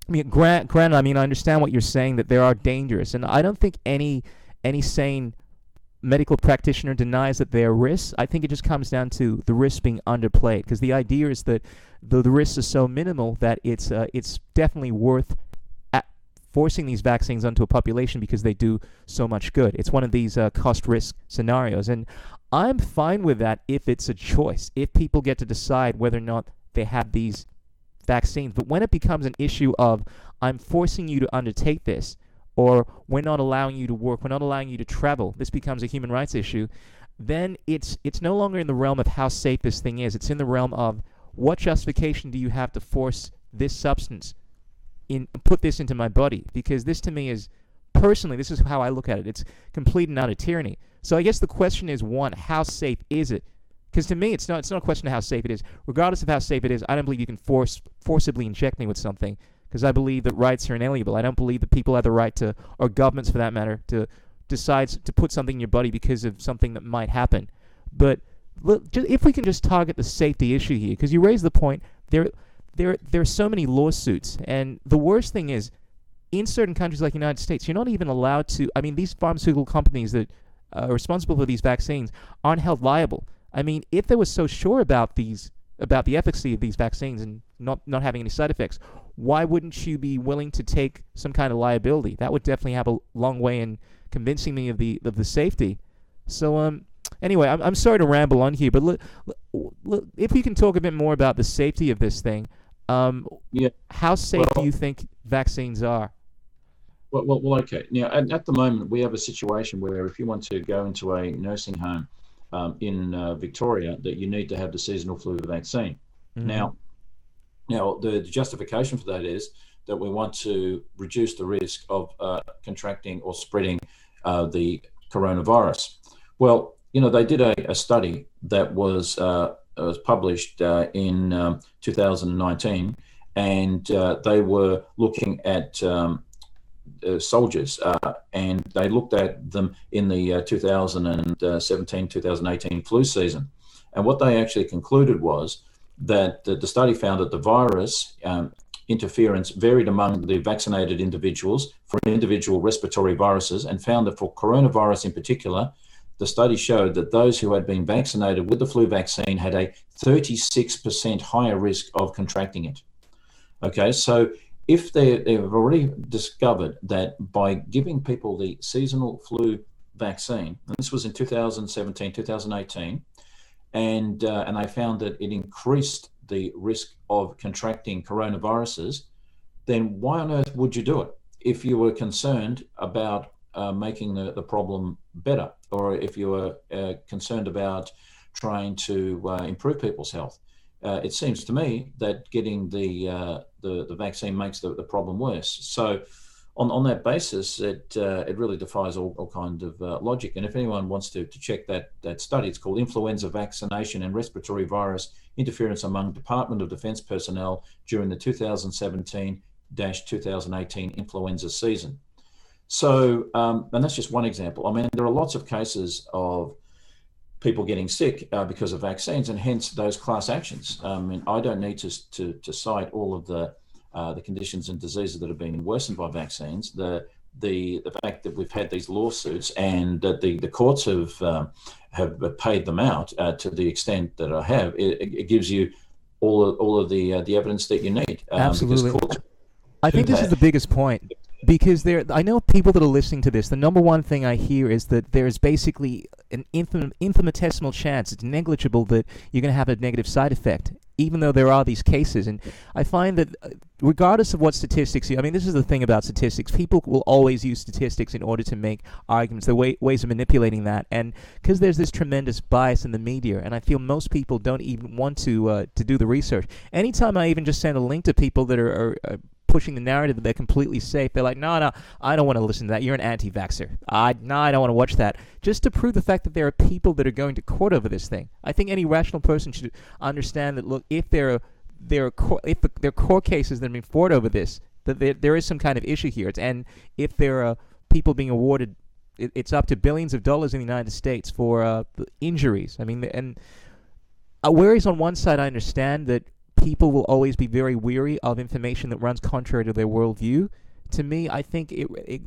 I mean, Grant, Grant, I mean, I understand what you're saying, that there are dangers. And I don't think any any sane medical practitioner denies that there are risks. I think it just comes down to the risks being underplayed, because the idea is that the, the risks are so minimal that it's uh, it's definitely worth at forcing these vaccines onto a population because they do so much good. It's one of these uh, cost-risk scenarios, and I'm fine with that if it's a choice, if people get to decide whether or not they have these vaccines. But when it becomes an issue of, I'm forcing you to undertake this, or we're not allowing you to work, we're not allowing you to travel, this becomes a human rights issue, then it's it's no longer in the realm of how safe this thing is. It's in the realm of what justification do you have to force this substance, in put this into my body? Because this to me is, personally, this is how I look at it. It's complete and utter tyranny. So I guess the question is, one, how safe is it? Because to me, it's not it's not a question of how safe it is. Regardless of how safe it is, I don't believe you can force forcibly inject me with something, because I believe that rights are inalienable. I don't believe that people have the right to, or governments for that matter, to decide to put something in your body because of something that might happen. But look, just, if we can just target the safety issue here, because you raise the point, there, there, there are so many lawsuits, and the worst thing is, in certain countries like the United States, you're not even allowed to, I mean, these pharmaceutical companies that are responsible for these vaccines aren't held liable. I mean, if they were so sure about these, about the efficacy of these vaccines and not, not having any side effects, why wouldn't you be willing to take some kind of liability? That would definitely have a long way in convincing me of the of the safety. So um, anyway, I'm I'm sorry to ramble on here, but look, look, if we can talk a bit more about the safety of this thing, um, yeah. How safe well, do you think vaccines are? Well, well, well, okay. Now, at, at the moment, we have a situation where if you want to go into a nursing home Um, in uh, Victoria, that you need to have the seasonal flu vaccine. Mm-hmm. Now, now the, the justification for that is that we want to reduce the risk of uh, contracting or spreading uh, the coronavirus. Well, you know, they did a, a study that was uh, was published uh, in um, two thousand nineteen, and uh, they were looking at um, Uh, soldiers uh, and they looked at them in the uh, two thousand seventeen two thousand eighteen flu season, and what they actually concluded was that the, the study found that the virus um, interference varied among the vaccinated individuals for individual respiratory viruses, and found that for coronavirus in particular, the study showed that those who had been vaccinated with the flu vaccine had a thirty-six percent higher risk of contracting it. Okay, so if they, they've already discovered that by giving people the seasonal flu vaccine, and this was in two thousand seventeen, two thousand eighteen, and uh, and they found that it increased the risk of contracting coronaviruses, then why on earth would you do it if you were concerned about uh, making the, the problem better, or if you were uh, concerned about trying to uh, improve people's health? Uh, it seems to me that getting the uh, the, the vaccine makes the, the problem worse. So on, on that basis, it uh, it really defies all, all kind of uh, logic. And if anyone wants to, to check that, that study, it's called Influenza Vaccination and Respiratory Virus Interference Among Department of Defense Personnel During the twenty seventeen to twenty eighteen Influenza Season. So, um, and that's just one example. I mean, there are lots of cases of people getting sick uh, because of vaccines, and hence those class actions. Um, and I don't need to, to, to cite all of the uh, the conditions and diseases that have been worsened by vaccines. The the the fact that we've had these lawsuits and that the, the courts have um, have paid them out uh, to the extent that I have, it, it gives you all of, all of the uh, the evidence that you need. Um, Absolutely. Courts I think this is the biggest point, because there, I know people that are listening to this, the number one thing I hear is that there is basically an infin, infinitesimal chance, it's negligible, that you're going to have a negative side effect, even though there are these cases. And I find that regardless of what statistics you, I mean, this is the thing about statistics, people will always use statistics in order to make arguments. There are way, ways of manipulating that, and because there's this tremendous bias in the media, and I feel most people don't even want to uh, to do the research. Anytime I even just send a link to people that are, are, are pushing the narrative that they're completely safe. They're like, no, no, I don't want to listen to that. You're an anti-vaxxer. I, no, I don't want to watch that. Just to prove the fact that there are people that are going to court over this thing. I think any rational person should understand that, look, if there are, there are co- if there are court cases that have been fought over this, that there, there is some kind of issue here. It's, and if there are people being awarded, it, it's up to billions of dollars in the United States for uh, injuries. I mean, and uh, whereas on one side I understand that people will always be very weary of information that runs contrary to their worldview. To me, I think it. it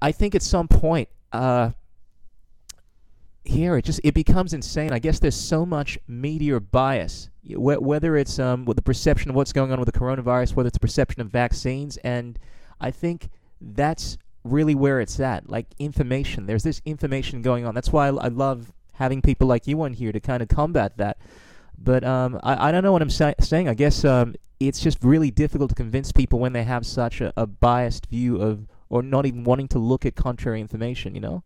I think at some point, uh, here it just it becomes insane. I guess there's so much media bias, whether it's um with the perception of what's going on with the coronavirus, whether it's the perception of vaccines, and I think that's really where it's at. Like information, there's this information going on. That's why I, I love having people like you on here to kind of combat that. But um, I, I don't know what I'm say- saying. I guess um, it's just really difficult to convince people when they have such a, a biased view of, or not even wanting to look at contrary information, you know?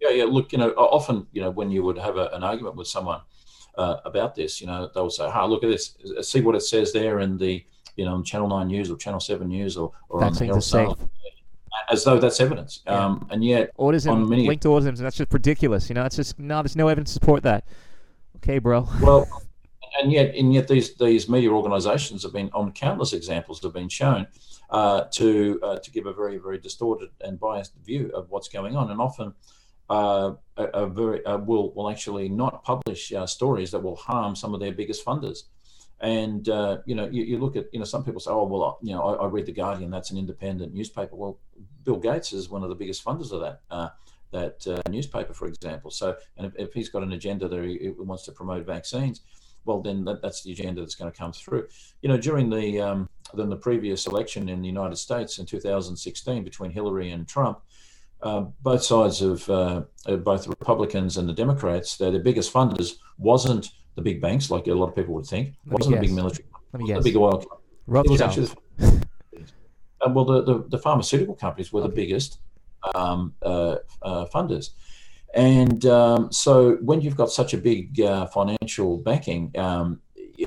Yeah, yeah. Look, you know, often, you know, when you would have a, an argument with someone uh, about this, you know, they'll say, "Ah, oh, look at this. See what it says there in the, you know, on Channel nine News or Channel seven News or, or that on the Herald Sun." As though that's evidence. Yeah. Um, and yet, autism, on many linked autism, that's just ridiculous. You know, it's just, no, there's no evidence to support that. Okay, bro. Well, and yet, and yet, these these media organisations have been, on countless examples have been shown uh, to uh, to give a very very distorted and biased view of what's going on, and often uh, a, a very uh, will will actually not publish uh, stories that will harm some of their biggest funders. And uh, you know, you, you look at, you know, some people say, oh well, I, you know, I, I read The Guardian, that's an independent newspaper. Well, Bill Gates is one of the biggest funders of that. Uh, that uh, newspaper, for example. So, and if, if he's got an agenda that he, he wants to promote vaccines, well, then that, that's the agenda that's going to come through. You know, during the um, then the previous election in the United States in two thousand sixteen between Hillary and Trump, uh, both sides of uh, both the Republicans and the Democrats, their, their biggest funders wasn't the big banks, like a lot of people would think. Let wasn't the big military, wasn't the big oil company. Rob it was actually the, uh, well, the, the the pharmaceutical companies were okay. the biggest. Um, uh, uh, funders, and um, so when you've got such a big uh, financial backing, um,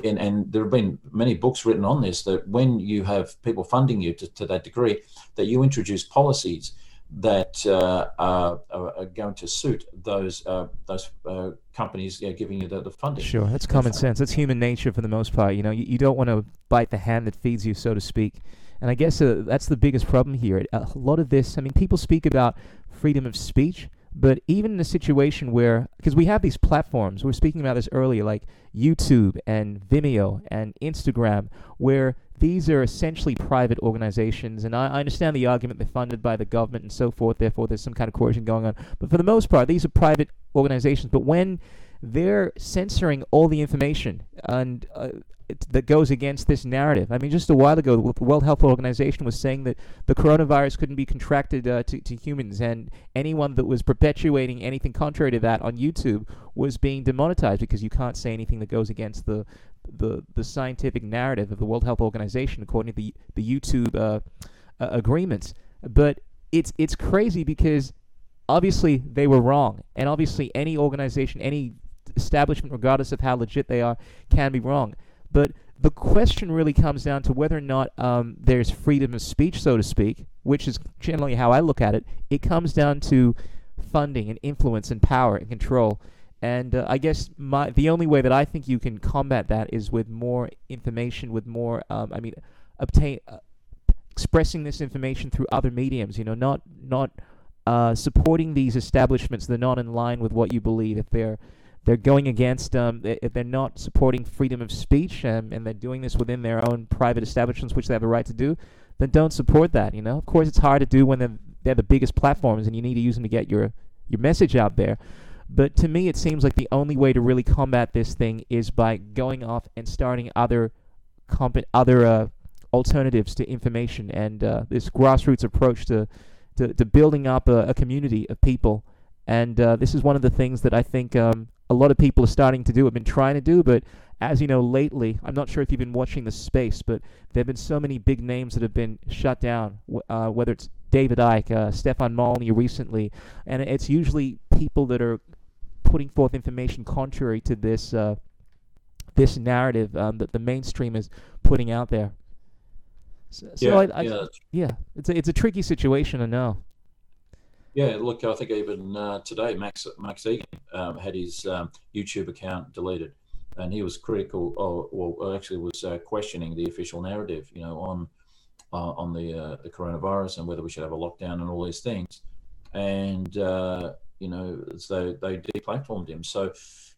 and, and there have been many books written on this, that when you have people funding you to, to that degree, that you introduce policies that uh, are, are going to suit those uh, those uh, companies, you know, giving you the, the funding. Sure, that's common that's sense. That's human nature for the most part. You know, you, you don't want to bite the hand that feeds you, so to speak. And I guess uh, that's the biggest problem here. A lot of this, I mean, people speak about freedom of speech, but even in a situation where, because we have these platforms, we were speaking about this earlier, like YouTube and Vimeo and Instagram, where these are essentially private organizations. And I, I understand the argument they're funded by the government and so forth, therefore there's some kind of coercion going on. But for the most part, these are private organizations. But when they're censoring all the information and uh, It, that goes against this narrative. I mean, just a while ago, the World Health Organization was saying that the coronavirus couldn't be contracted uh, to, to humans, and anyone that was perpetuating anything contrary to that on YouTube was being demonetized because you can't say anything that goes against the the, the scientific narrative of the World Health Organization, according to the, the YouTube uh, uh, agreements. But it's it's crazy because obviously they were wrong, and obviously any organization, any establishment, regardless of how legit they are, can be wrong. But the question really comes down to whether or not um, there's freedom of speech, so to speak, which is generally how I look at it. It comes down to funding and influence and power and control. And uh, I guess my, the only way that I think you can combat that is with more information, with more, um, I mean, obtain uh, expressing this information through other mediums, you know, not, not uh, supporting these establishments that are not in line with what you believe. If they're They're going against, um, if they're not supporting freedom of speech and, and they're doing this within their own private establishments, which they have a right to do, then don't support that, you know? Of course, it's hard to do when they're, they're the biggest platforms and you need to use them to get your, your message out there. But to me, it seems like the only way to really combat this thing is by going off and starting other comp- other uh, alternatives to information and uh, this grassroots approach to, to, to building up a, a community of people. And uh, this is one of the things that I think... Um, a lot of people are starting to do, have been trying to do, but as you know, lately, I'm not sure if you've been watching the space, but there have been so many big names that have been shut down, uh, whether it's David Icke, uh, Stefan Molyneux recently, and it's usually people that are putting forth information contrary to this uh, this narrative um, that the mainstream is putting out there. So, so yeah, I, I, yeah. yeah, it's a, it's a tricky situation, I know. Yeah, look, I think even uh, today, Max Max Egan um, had his um, YouTube account deleted, and he was critical, or, or actually was uh, questioning the official narrative, you know, on uh, on the uh, the coronavirus and whether we should have a lockdown and all these things, and uh, you know, so they deplatformed him. So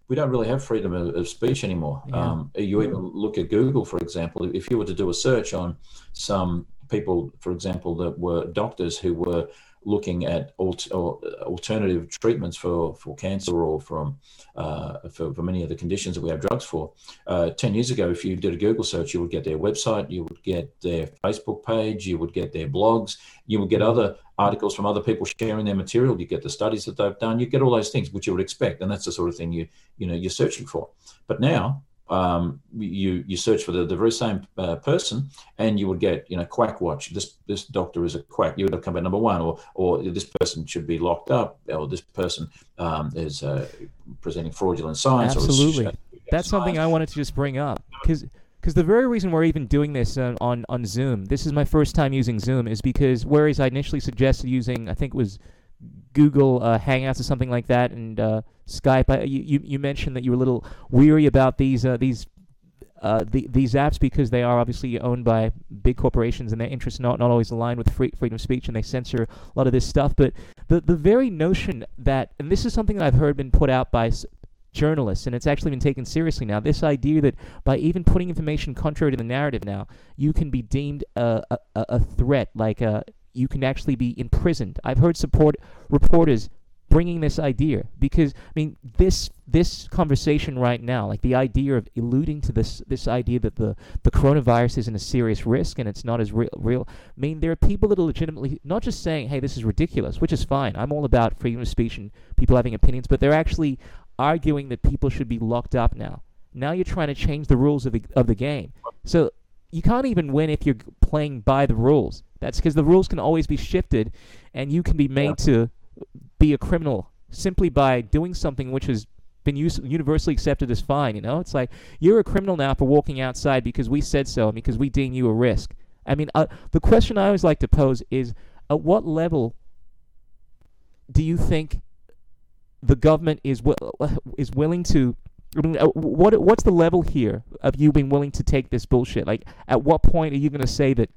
we don't really have freedom of, of speech anymore. Yeah. Um, you even look at Google, for example. If you were to do a search on some people, for example, that were doctors who were looking at alt- or alternative treatments for, for cancer or from uh, for, for many of the conditions that we have drugs for. Uh, ten years ago, if you did a Google search, you would get their website, you would get their Facebook page, you would get their blogs, you would get other articles from other people sharing their material, you get the studies that they've done, you get all those things which you would expect, and that's the sort of thing you you know you're searching for. But now, Um, you you search for the, the very same uh, person, and you would get, you know, quack watch. This this doctor is a quack. You would have come at number one, or or this person should be locked up, or this person um, is uh, presenting fraudulent science. Absolutely, or that's science. Something I wanted to just bring up, because because the very reason we're even doing this on, on on Zoom, this is my first time using Zoom, is because whereas I initially suggested using, I think it was Google uh, Hangouts or something like that, and uh, Skype. I, you you mentioned that you were a little weary about these uh, these uh, the, these apps because they are obviously owned by big corporations and their interests not not always aligned with free, freedom of speech, and they censor a lot of this stuff. But the the very notion that, and this is something that I've heard been put out by s- journalists, and it's actually been taken seriously now. This idea that by even putting information contrary to the narrative now, you can be deemed a a, a threat, like a you can actually be imprisoned. I've heard support reporters bringing this idea because, I mean, this this conversation right now, like the idea of alluding to this this idea that the, the coronavirus isn't a serious risk and it's not as real, real. I mean, there are people that are legitimately not just saying, hey, this is ridiculous, which is fine. I'm all about freedom of speech and people having opinions, but they're actually arguing that people should be locked up now. Now you're trying to change the rules of the, of the game. So you can't even win if you're playing by the rules. That's because the rules can always be shifted, and you can be made yeah. to be a criminal simply by doing something which has been use- universally accepted as fine, you know? It's like, you're a criminal now for walking outside because we said so and because we deem you a risk. I mean, uh, the question I always like to pose is, at what level do you think the government is w- is willing to... I mean, what what's the level here of you being willing to take this bullshit? Like, at what point are you going to say that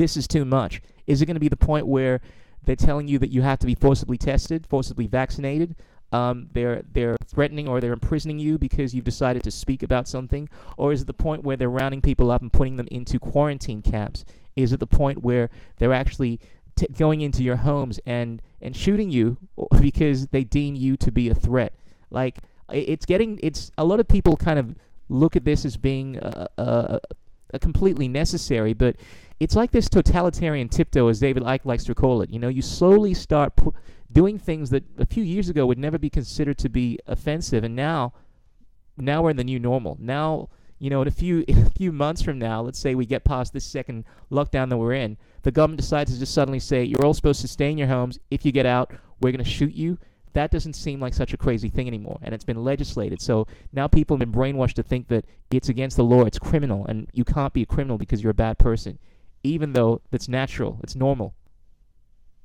this is too much? Is it going to be the point where they're telling you that you have to be forcibly tested, forcibly vaccinated? Um, they're they're threatening or they're imprisoning you because you've decided to speak about something? Or is it the point where they're rounding people up and putting them into quarantine camps? Is it the point where they're actually t- going into your homes and, and shooting you because they deem you to be a threat? Like, it's getting, it's, a lot of people kind of look at this as being a, a, a completely necessary, but it's like this totalitarian tiptoe, as David Icke likes to call it. You know, you slowly start pu- doing things that a few years ago would never be considered to be offensive, and now, now we're in the new normal. Now, you know, in a few in a few months from now, let's say we get past this second lockdown that we're in, the government decides to just suddenly say, you're all supposed to stay in your homes. If you get out, we're going to shoot you. That doesn't seem like such a crazy thing anymore, and it's been legislated. So now people have been brainwashed to think that it's against the law, it's criminal, and you can't be a criminal because you're a bad person. Even though that's natural, it's normal.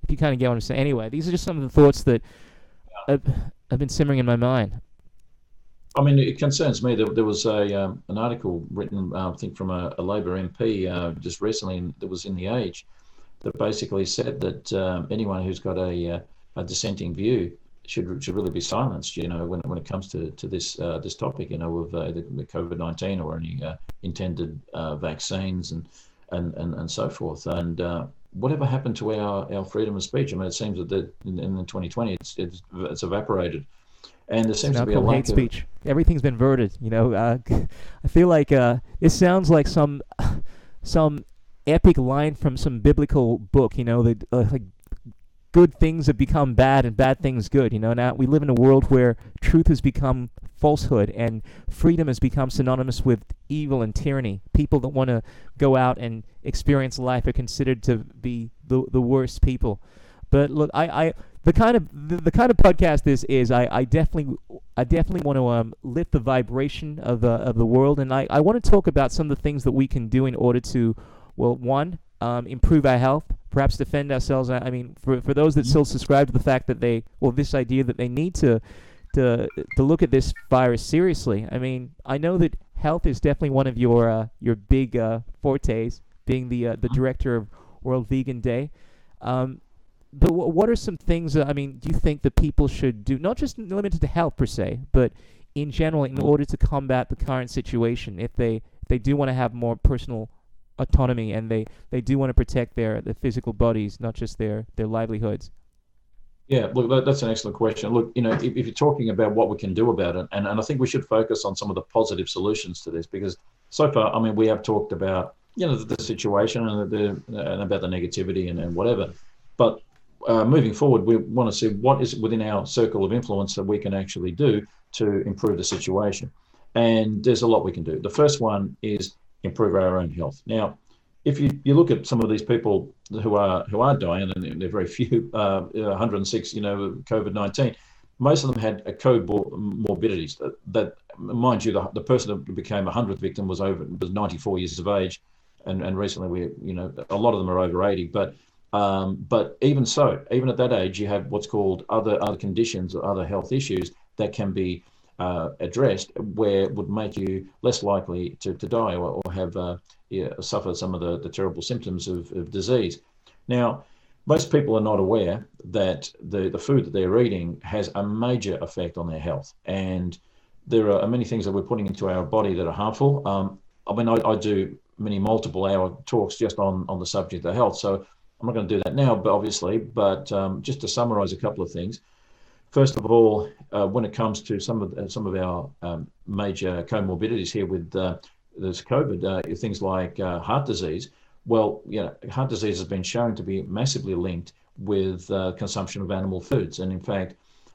If you kind of get what I'm saying. Anyway, these are just some of the thoughts that have, have been simmering in my mind. I mean, it concerns me. There, there was a um, an article written, uh, I think, from a, a Labor M P uh, just recently in, that was in The Age, that basically said that um, anyone who's got a, uh, a dissenting view should should really be silenced. You know, when when it comes to to this uh, this topic, you know, of uh, the, the COVID nineteen or any uh, intended uh, vaccines and. And, and, and so forth. And uh, whatever happened to our, our freedom of speech? I mean, it seems that the, in, in twenty twenty, it's, it's it's evaporated. And there seems to be a lack of... speech. Everything's been verted, you know. Uh, I feel like uh, this sounds like some some epic line from some biblical book, you know, that, uh, like, good things have become bad and bad things good, you know. Now we live in a world where truth has become falsehood and freedom has become synonymous with evil and tyranny. People that want to go out and experience life are considered to be the the worst people. But look, I, I the kind of the, the kind of podcast this is, I, I definitely I definitely want to um, lift the vibration of uh, of the world, and I, I want to talk about some of the things that we can do in order to will, one, um, improve our health, perhaps defend ourselves. I mean, for for those that still subscribe to the fact that they, well, this idea that they need to, to to look at this virus seriously. I mean, I know that health is definitely one of your uh, your big uh, fortes, being the uh, the director of World Vegan Day. Um, but w- what are some things, uh, I mean, do you think that people should do, not just limited to health per se, but in general, in order to combat the current situation, if they if they do want to have more personal autonomy and they, they do want to protect their, their physical bodies, not just their, their livelihoods? Yeah, look, that, that's an excellent question. Look, you know, if, if you're talking about what we can do about it, and, and I think we should focus on some of the positive solutions to this, because so far, I mean, we have talked about, you know, the, the situation and, the, the, and about the negativity and, and whatever. But uh, moving forward, we want to see what is within our circle of influence that we can actually do to improve the situation. And there's a lot we can do. The first one is improve our own health. Now, if you, you look at some of these people who are who are dying, and they're very few, uh, one hundred six, you know, COVID nineteen, most of them had a comorbidities. That, that mind you, the, the person that became a hundredth victim was over was ninety-four years of age, and and recently we, you know, a lot of them are over eighty. But um, but even so, even at that age, you have what's called other other conditions or other health issues that can be Uh, addressed, where it would make you less likely to, to die or, or have uh, yeah, suffered some of the, the terrible symptoms of, of disease. Now, most people are not aware that the, the food that they're eating has a major effect on their health. And there are many things that we're putting into our body that are harmful. Um, I mean, I, I do many multiple hour talks just on, on the subject of health. So I'm not going to do that now, but obviously, but um, just to summarize a couple of things. First of all, uh, when it comes to some of uh, some of our um, major comorbidities here with uh, this COVID, uh, things like uh, heart disease. Well, you know, heart disease has been shown to be massively linked with uh, consumption of animal foods, and in fact,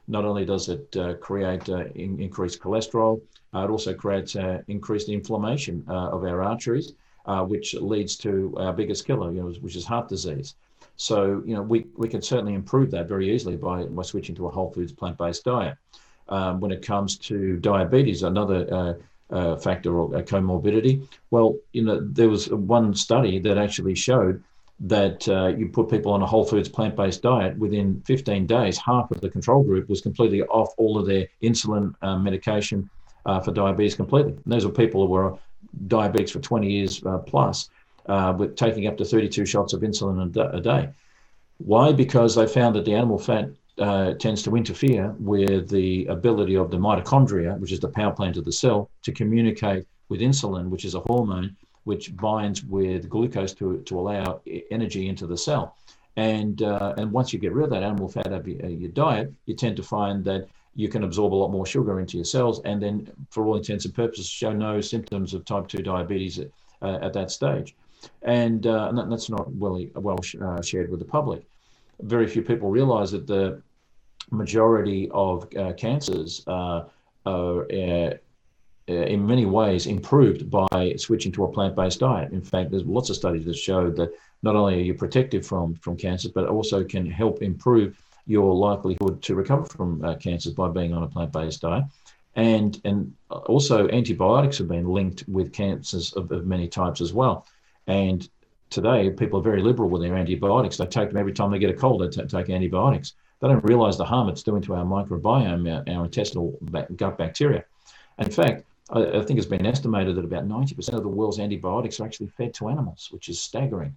not only does it uh, create uh, in- increased cholesterol, uh, it also creates uh, increased inflammation uh, of our arteries, uh, which leads to our biggest killer, you know, which is heart disease. So, you know, we, we can certainly improve that very easily by, by switching to a whole foods plant-based diet. Um, when it comes to diabetes, another uh, uh, factor or a comorbidity, well, you know, there was one study that actually showed that uh, you put people on a whole foods plant-based diet, within fifteen days, half of the control group was completely off all of their insulin uh, medication uh, for diabetes completely. And those were people who were diabetics for twenty years uh, plus. Uh, with taking up to thirty-two shots of insulin a day. Why? Because they found that the animal fat uh, tends to interfere with the ability of the mitochondria, which is the power plant of the cell, to communicate with insulin, which is a hormone which binds with glucose to to allow energy into the cell. And uh, and once you get rid of that animal fat out of your, your diet, you tend to find that you can absorb a lot more sugar into your cells, and then, for all intents and purposes, show no symptoms of type two diabetes uh, at that stage. And uh, that's not really well uh, shared with the public. Very few people realize that the majority of uh, cancers uh, are uh, in many ways improved by switching to a plant-based diet. In fact, there's lots of studies that show that not only are you protected from, from cancers, but also can help improve your likelihood to recover from uh, cancers by being on a plant-based diet. And, and also antibiotics have been linked with cancers of, of many types as well. And today, people are very liberal with their antibiotics. They take them every time they get a cold, they t- take antibiotics. They don't realize the harm it's doing to our microbiome, our, our intestinal ba- gut bacteria. And in fact, I, I think it's been estimated that about ninety percent of the world's antibiotics are actually fed to animals, which is staggering.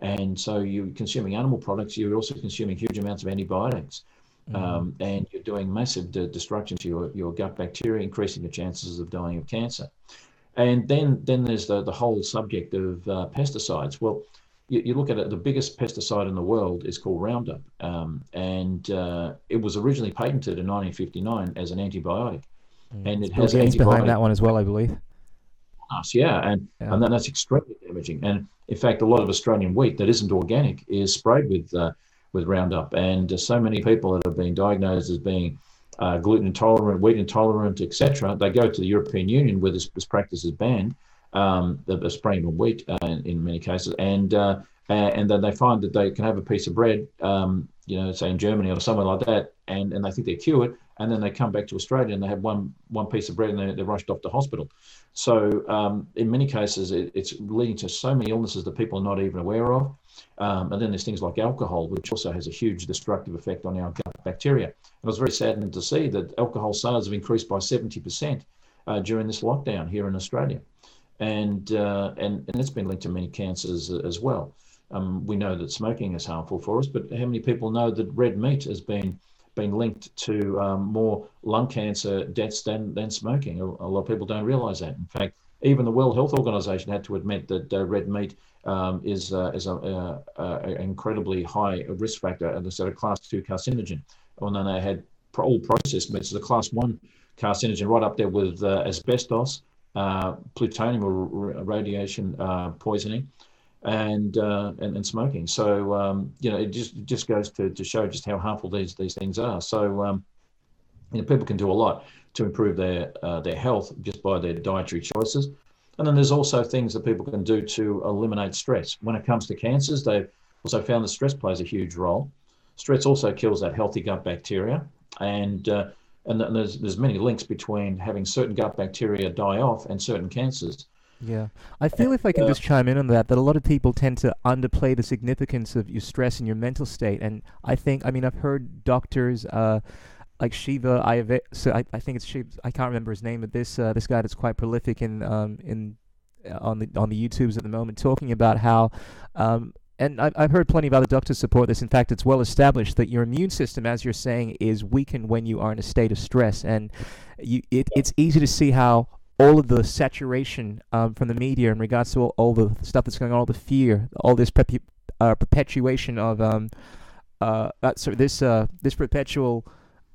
And so you're consuming animal products, you're also consuming huge amounts of antibiotics. Mm-hmm. Um, and you're doing massive de- destruction to your, your gut bacteria, increasing your chances of dying of cancer. And then, then there's the, the whole subject of uh, pesticides. Well, you, you look at it, the biggest pesticide in the world is called Roundup. Um, and uh, it was originally patented in nineteen fifty-nine as an antibiotic. Mm. And it Bill has Gates behind that one as well, I believe. Yeah, and, yeah. and that's extremely damaging. And in fact, a lot of Australian wheat that isn't organic is sprayed with uh, with Roundup. And uh, so many people that have been diagnosed as being Uh, gluten intolerant, wheat intolerant, et cetera, they go to the European Union where this, this practice is banned, um, the, the spring of wheat uh, in, in many cases, and uh, and then they find that they can have a piece of bread, um, you know, say in Germany or somewhere like that, and, and they think they're cured, and then they come back to Australia and they have one one piece of bread and they're, they're rushed off to hospital. So um, in many cases, it, it's leading to so many illnesses that people are not even aware of. Um, and then there's things like alcohol, which also has a huge destructive effect on our gut bacteria. And I was very saddened to see that alcohol sales have increased by seventy percent uh, during this lockdown here in Australia. And, uh, and and it's been linked to many cancers as well. Um, we know that smoking is harmful for us, but how many people know that red meat has been been linked to um, more lung cancer deaths than, than smoking? A, a lot of people don't realise that. In fact, even the World Health Organization had to admit that uh, red meat um, is uh, is an incredibly high risk factor, and it's a class two carcinogen. And then they had pro- all processed meats, the class one carcinogen, right up there with uh, asbestos, uh, plutonium or r- radiation uh, poisoning, and, uh, and and smoking. So um, you know, it just it just goes to, to show just how harmful these these things are. So um, you know, people can do a lot to improve their uh, their health just by their dietary choices. And then there's also things that people can do to eliminate stress. When it comes to cancers, they've also found that stress plays a huge role. Stress also kills that healthy gut bacteria, and uh, and there's there's many links between having certain gut bacteria die off and certain cancers. Yeah. I feel, if I can just chime in on that, that a lot of people tend to underplay the significance of your stress and your mental state. And I think, I mean, I've heard doctors uh, like Shiva Ayurveda, so I, I think it's Shiva, I can't remember his name, but this uh, this guy that's quite prolific in um in on the on the YouTubes at the moment, talking about how um and I've I've heard plenty of other doctors support this. In fact, it's well established that your immune system, as you're saying, is weakened when you are in a state of stress, and you it, it's easy to see how all of the saturation um, from the media in regards to all, all the stuff that's going on, all the fear, all this prepu- uh, perpetuation of um uh sorry, this uh this perpetual,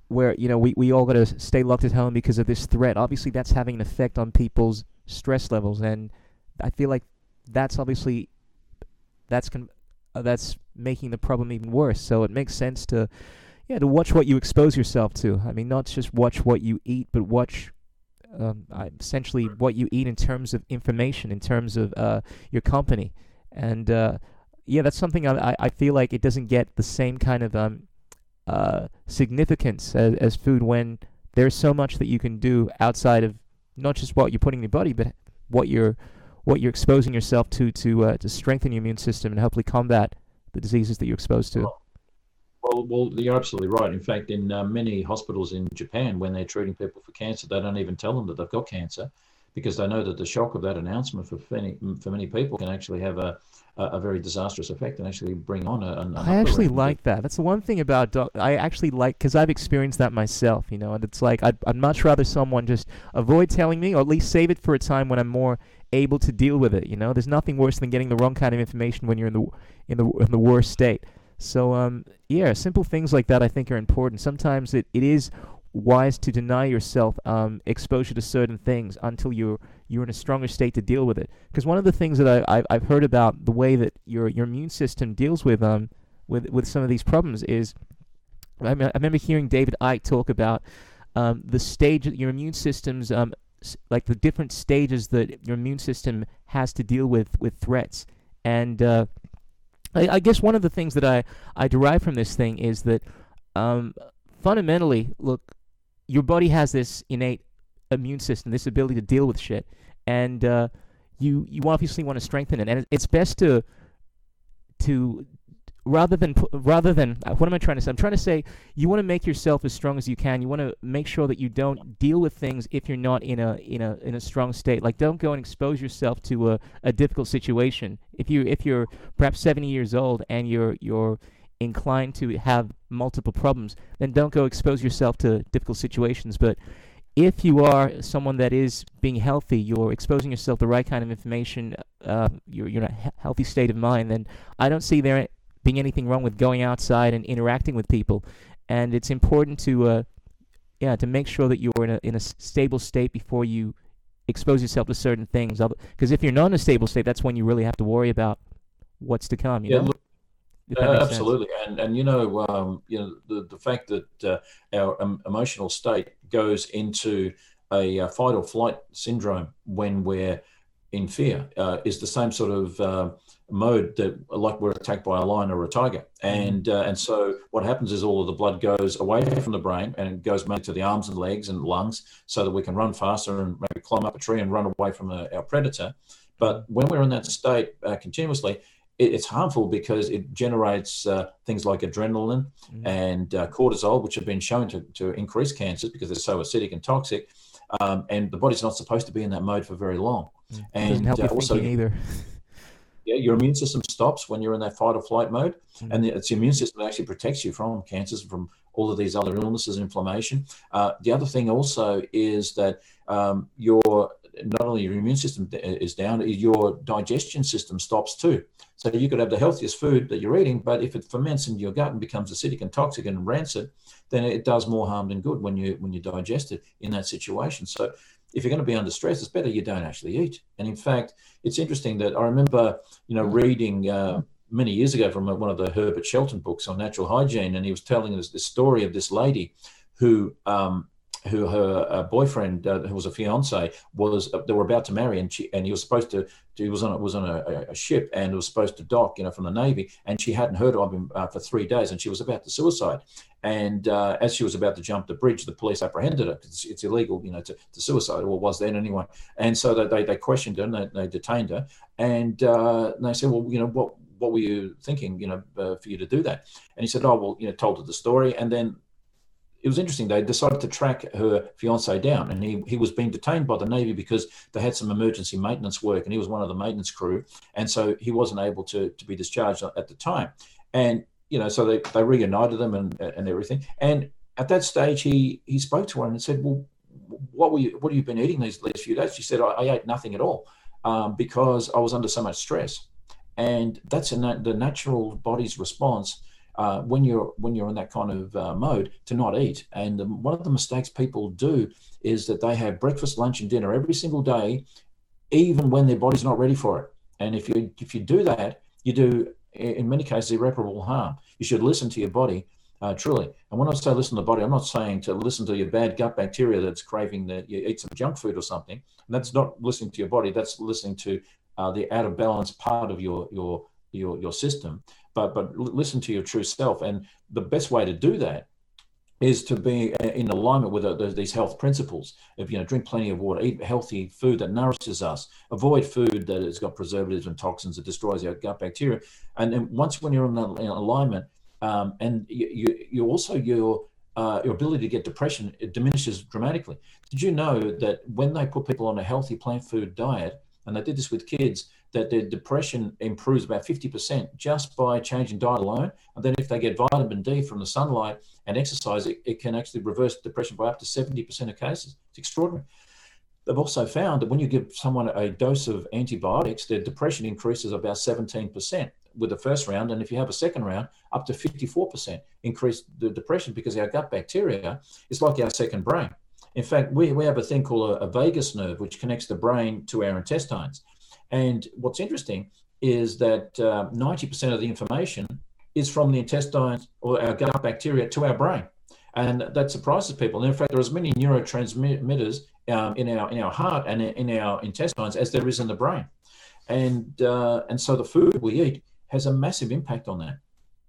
where, you know, we, we all got to stay locked at home because of this threat. Obviously, that's having an effect on people's stress levels, and I feel like that's obviously, that's con- uh, that's making the problem even worse. So it makes sense to, yeah, to watch what you expose yourself to. I mean, not just watch what you eat, but watch um, essentially what you eat in terms of information, in terms of uh, your company. And, uh, yeah, that's something I, I feel like it doesn't get the same kind of... Um, Uh, significance as, as food, when there's so much that you can do outside of not just what you're putting in your body, but what you're what you're exposing yourself to to uh, to strengthen your immune system and hopefully combat the diseases that you're exposed to. Well, well, you're absolutely right. In fact, in uh, many hospitals in Japan, when they're treating people for cancer, they don't even tell them that they've got cancer, because they know that the shock of that announcement for many, for many people can actually have a, a, a very disastrous effect and actually bring on a... a I actually like that. That's the one thing about... Doc, I actually like... Because I've experienced that myself, you know, and it's like I'd, I'd much rather someone just avoid telling me, or at least save it for a time when I'm more able to deal with it, you know? There's nothing worse than getting the wrong kind of information when you're in the in the, in the worst state. So, um, yeah, simple things like that I think are important. Sometimes it, it is... wise to deny yourself um, exposure to certain things until you're you're in a stronger state to deal with it. Because one of the things that I, I I've heard about the way that your your immune system deals with um with with some of these problems is, I, mean, I remember hearing David Icke talk about um, the stage that your immune system's um like the different stages that your immune system has to deal with with threats. And uh, I, I guess one of the things that I I derive from this thing is that um fundamentally, look. Your body has this innate immune system, this ability to deal with shit, and uh, you you obviously want to strengthen it. And it's best to to rather than rather than what am I trying to say? I'm trying to say you want to make yourself as strong as you can. You want to make sure that you don't deal with things if you're not in a in a in a strong state. Like, don't go and expose yourself to a, a difficult situation. If you if you're perhaps seventy years old and you're you're inclined to have multiple problems, then don't go expose yourself to difficult situations. But if you are someone that is being healthy, you're exposing yourself to the right kind of information, uh, you're, you're in a healthy state of mind, then I don't see there being anything wrong with going outside and interacting with people. And it's important to uh, yeah, to make sure that you're in a, in a stable state before you expose yourself to certain things. Because if you're not in a stable state, that's when you really have to worry about what's to come. You yeah, know? Look- Uh, absolutely, and and you know, um, you know, the, the fact that uh, our um, emotional state goes into a, a fight or flight syndrome when we're in fear uh, is the same sort of uh, mode that, like, we're attacked by a lion or a tiger. And uh, and so what happens is all of the blood goes away from the brain and it goes mainly to the arms and legs and lungs so that we can run faster and maybe climb up a tree and run away from a, our predator. But when we're in that state uh, continuously, it, it's harmful because it generates uh, things like adrenaline mm. and uh, cortisol, which have been shown to, to increase cancers because they're so acidic and toxic. Um, and the body's not supposed to be in that mode for very long. Mm. And doesn't help uh, also, thinking either. Yeah, your immune system stops when you're in that fight or flight mode, mm. and the, it's the immune system that actually protects you from cancers, from all of these other illnesses and inflammation. Uh, the other thing also is that um, your not only your immune system is down, your digestion system stops too. So you could have the healthiest food that you're eating, but if it ferments in your gut and becomes acidic and toxic and rancid, then it does more harm than good when you when you digest it in that situation. So if you're going to be under stress, it's better you don't actually eat. And in fact, it's interesting that I remember, you know, reading uh, many years ago from one of the Herbert Shelton books on natural hygiene, and he was telling us this story of this lady who um, who her uh, boyfriend, uh, who was a fiance, was uh, they were about to marry, and she and he was supposed to, he was on a, was on a, a ship and was supposed to dock, you know, from the Navy, and she hadn't heard of him uh, for three days, and she was about to suicide. And uh, as she was about to jump the bridge, the police apprehended her because it's, it's illegal, you know, to, to suicide, or was then anyway. And so they, they, they questioned her and they, they detained her, and uh, they said, well, you know, what what were you thinking, you know, uh, for you to do that? And he said, oh, well, you know, told her the story, and then. It was interesting. They decided to track her fiance down, and he, he was being detained by the Navy because they had some emergency maintenance work, and he was one of the maintenance crew, and so he wasn't able to, to be discharged at the time. And, you know, so they, they reunited them and and everything. And at that stage, he he spoke to her and said, well, what were you, what have you been eating these last few days? She said, I, I ate nothing at all um, because I was under so much stress. And that's a na- the natural body's response Uh, when you're when you're in that kind of uh, mode, to not eat. And um, one of the mistakes people do is that they have breakfast, lunch, and dinner every single day, even when their body's not ready for it. And if you if you do that, you do, in many cases, irreparable harm. You should listen to your body, uh, truly. And when I say listen to the body, I'm not saying to listen to your bad gut bacteria that's craving that you eat some junk food or something. And that's not listening to your body. That's listening to uh, the out of balance part of your your your your system. But, but listen to your true self. And the best way to do that is to be in alignment with the, these health principles of, you know, drink plenty of water, eat healthy food that nourishes us, avoid food that has got preservatives and toxins that destroys our gut bacteria. And then once when you're in, that, in alignment, um, and you, you, you also, your, uh, your ability to get depression, it diminishes dramatically. Did you know that when they put people on a healthy plant food diet, and they did this with kids, that their depression improves about fifty percent just by changing diet alone. And then if they get vitamin D from the sunlight and exercise, it, it can actually reverse depression by up to seventy percent of cases. It's extraordinary. They've also found that when you give someone a dose of antibiotics, their depression increases about seventeen percent with the first round. And if you have a second round, up to fifty-four percent increase the depression, because our gut bacteria is like our second brain. In fact, we, we have a thing called a, a vagus nerve, which connects the brain to our intestines. And what's interesting is that uh, ninety percent of the information is from the intestines or our gut bacteria to our brain. And that surprises people. And in fact, there are as many neurotransmitters um, in our in our heart and in our intestines as there is in the brain. And uh, and so the food we eat has a massive impact on that.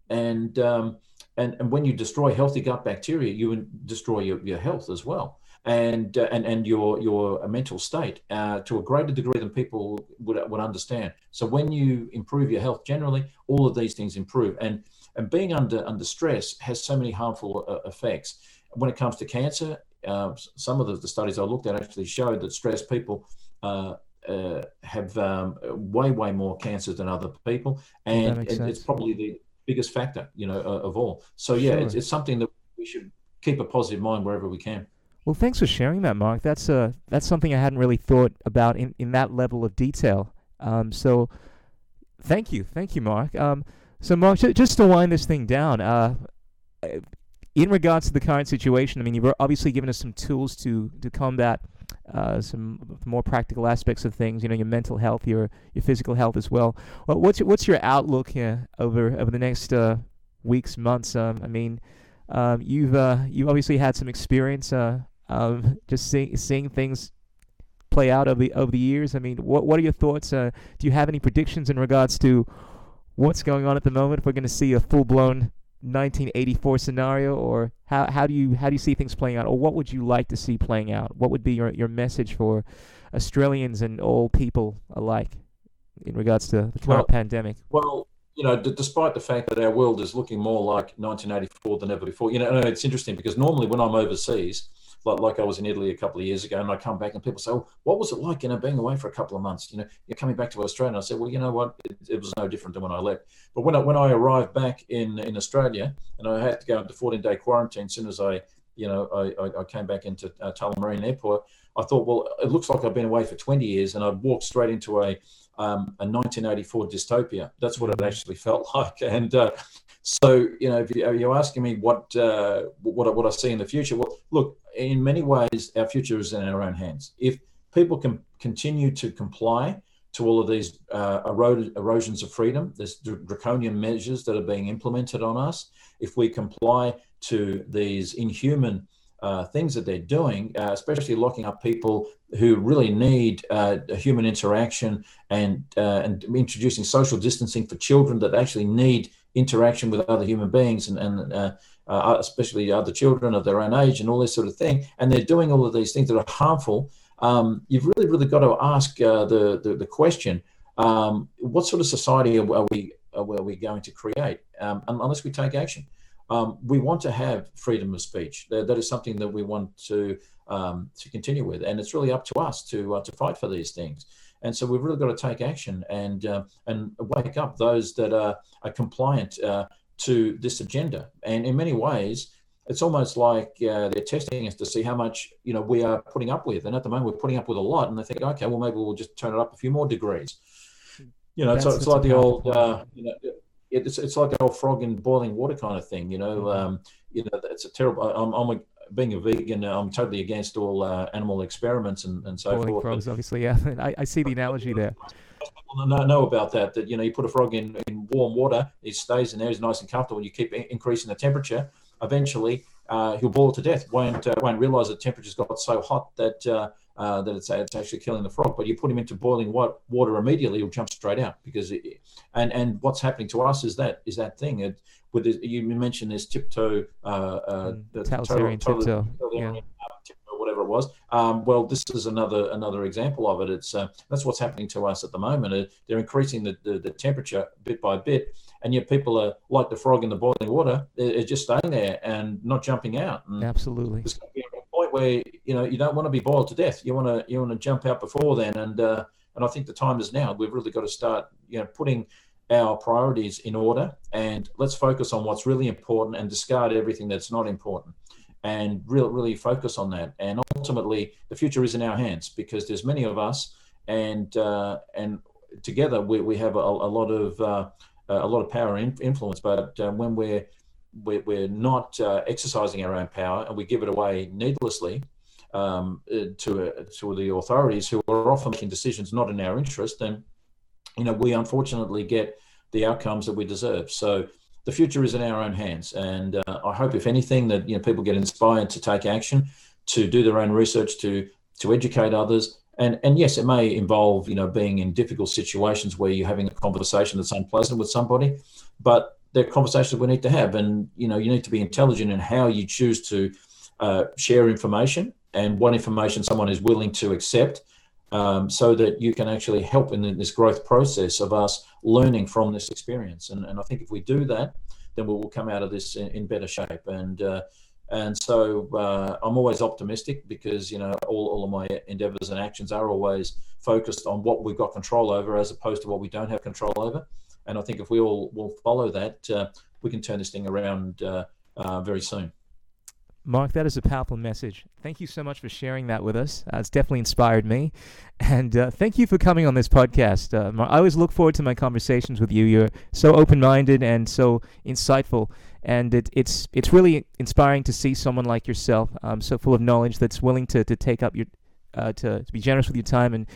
And um, and, and when you destroy healthy gut bacteria, you destroy your, your health as well. And, uh, and and your your mental state uh, to a greater degree than people would would understand. So when you improve your health generally, all of these things improve. And and being under under stress has so many harmful uh, effects. When it comes to cancer, uh, some of the, the studies I looked at actually showed that stressed people uh, uh, have um, way way more cancers than other people, and it, it's probably the biggest factor, you know, uh, of all. So yeah, sure. it's, it's something that we should keep a positive mind wherever we can. Well, thanks for sharing that, Mark. That's uh, that's something I hadn't really thought about in, in that level of detail. Um, so, thank you, thank you, Mark. Um, so, Mark, j- just to wind this thing down, uh, in regards to the current situation, I mean, you've obviously given us some tools to to combat uh, some more practical aspects of things. You know, your mental health, your your physical health as well. Well, what's your, what's your outlook here over over the next uh, weeks, months? Um, I mean, um, you've uh, you've obviously had some experience. Uh, Um, just see, seeing things play out over the over the years? I mean, what what are your thoughts? Uh, do you have any predictions in regards to what's going on at the moment? If we're going to see a full-blown nineteen eighty-four scenario, or how how do you how do you see things playing out, or what would you like to see playing out? What would be your your message for Australians and all people alike in regards to the current well, pandemic? Well, you know, d- despite the fact that our world is looking more like nineteen eighty-four than ever before, you know, and it's interesting because normally when I'm overseas, like, like I was in Italy a couple of years ago, and I come back and people say, well, what was it like, you know, being away for a couple of months? You know, you're coming back to Australia. And I said, well, you know what, it, it was no different than when I left. But when I, when I arrived back in, in Australia, and I had to go into fourteen-day quarantine as soon as I, you know, I, I came back into uh, Tullamarine Airport, I thought, well, it looks like I've been away for twenty years, and I walked straight into a um, a nineteen eighty-four dystopia. That's what it actually felt like. And uh, so, you know, if you, you're asking me what uh, what what I see in the future, well, look, in many ways, our future is in our own hands. If people can continue to comply to all of these uh, erod- erosions of freedom, there's draconian measures that are being implemented on us. If we comply to these inhuman uh, things that they're doing, uh, especially locking up people who really need uh, human interaction and uh, and introducing social distancing for children that actually need interaction with other human beings and, and uh, uh, especially other children of their own age and all this sort of thing, and they're doing all of these things that are harmful, um, you've really, really got to ask uh, the, the the question, um, what sort of society are, are we are we going to create um, unless we take action? Um, we want to have freedom of speech. That, that is something that we want to um, to continue with, and it's really up to us to uh, to fight for these things. And so we've really got to take action and uh, and wake up those that are, are compliant uh, to this agenda. And in many ways, it's almost like uh, they're testing us to see how much, you know, we are putting up with. And at the moment, we're putting up with a lot. And they think, okay, well, maybe we'll just turn it up a few more degrees. You know, so it's, it's like the old, uh, you know, it's it's like an old frog in boiling water kind of thing. You know, mm-hmm. um, you know, it's a terrible. I'm, I'm a, being a vegan, I'm totally against all uh, animal experiments and, and so boiling forth. Frogs, but, obviously, yeah. I, I see the analogy there. People know about that, that, you know, you put a frog in, in warm water, it stays in there, it's nice and comfortable, and you keep increasing the temperature. Eventually, uh, he'll boil to death. Won't uh, won't realise the temperature's got so hot that uh, uh, that it's, it's actually killing the frog. But you put him into boiling water immediately, he'll jump straight out because. It, and and what's happening to us is that is that thing. It, with this, you mentioned this tiptoe, uh, uh, the totalitarian tiptoe, yeah. whatever it was. Um, well, this is another another example of it. It's uh, that's what's happening to us at the moment. It, they're increasing the, the the temperature bit by bit. And yet people are like the frog in the boiling water. They're just staying there and not jumping out. And absolutely. There's going to be a point where, you know, you don't want to be boiled to death. You want to you want to jump out before then. And uh, and I think the time is now. We've really got to start, you know, putting our priorities in order. And let's focus on what's really important and discard everything that's not important. And really, really focus on that. And ultimately, the future is in our hands because there's many of us. And uh, and together we, we have a, a lot of... Uh, Uh, a lot of power and influence, but uh, when we're, we're we're not uh, exercising our own power and we give it away needlessly um, to uh, to the authorities who are often making decisions not in our interest, then, you know, we unfortunately get the outcomes that we deserve. So the future is in our own hands, and uh, I hope, if anything, that, you know, people get inspired to take action, to do their own research, to to educate others. And and yes, it may involve, you know, being in difficult situations where you're having a conversation that's unpleasant with somebody, but they're conversations we need to have. And, you know, you need to be intelligent in how you choose to uh, share information and what information someone is willing to accept, um, so that you can actually help in this growth process of us learning from this experience. And and I think if we do that, then we will come out of this in, in better shape. And uh, And so uh, I'm always optimistic because, you know, all, all of my endeavors and actions are always focused on what we've got control over as opposed to what we don't have control over. And I think if we all will follow that, uh, we can turn this thing around uh, uh, very soon. Mark, that is a powerful message. Thank you so much for sharing that with us. Uh, it's definitely inspired me. And uh, thank you for coming on this podcast. Uh, Mark, I always look forward to my conversations with you. You're so open-minded and so insightful. And it, it's it's really inspiring to see someone like yourself, um, so full of knowledge, that's willing to, to take up your, uh, to, to be generous with your time and,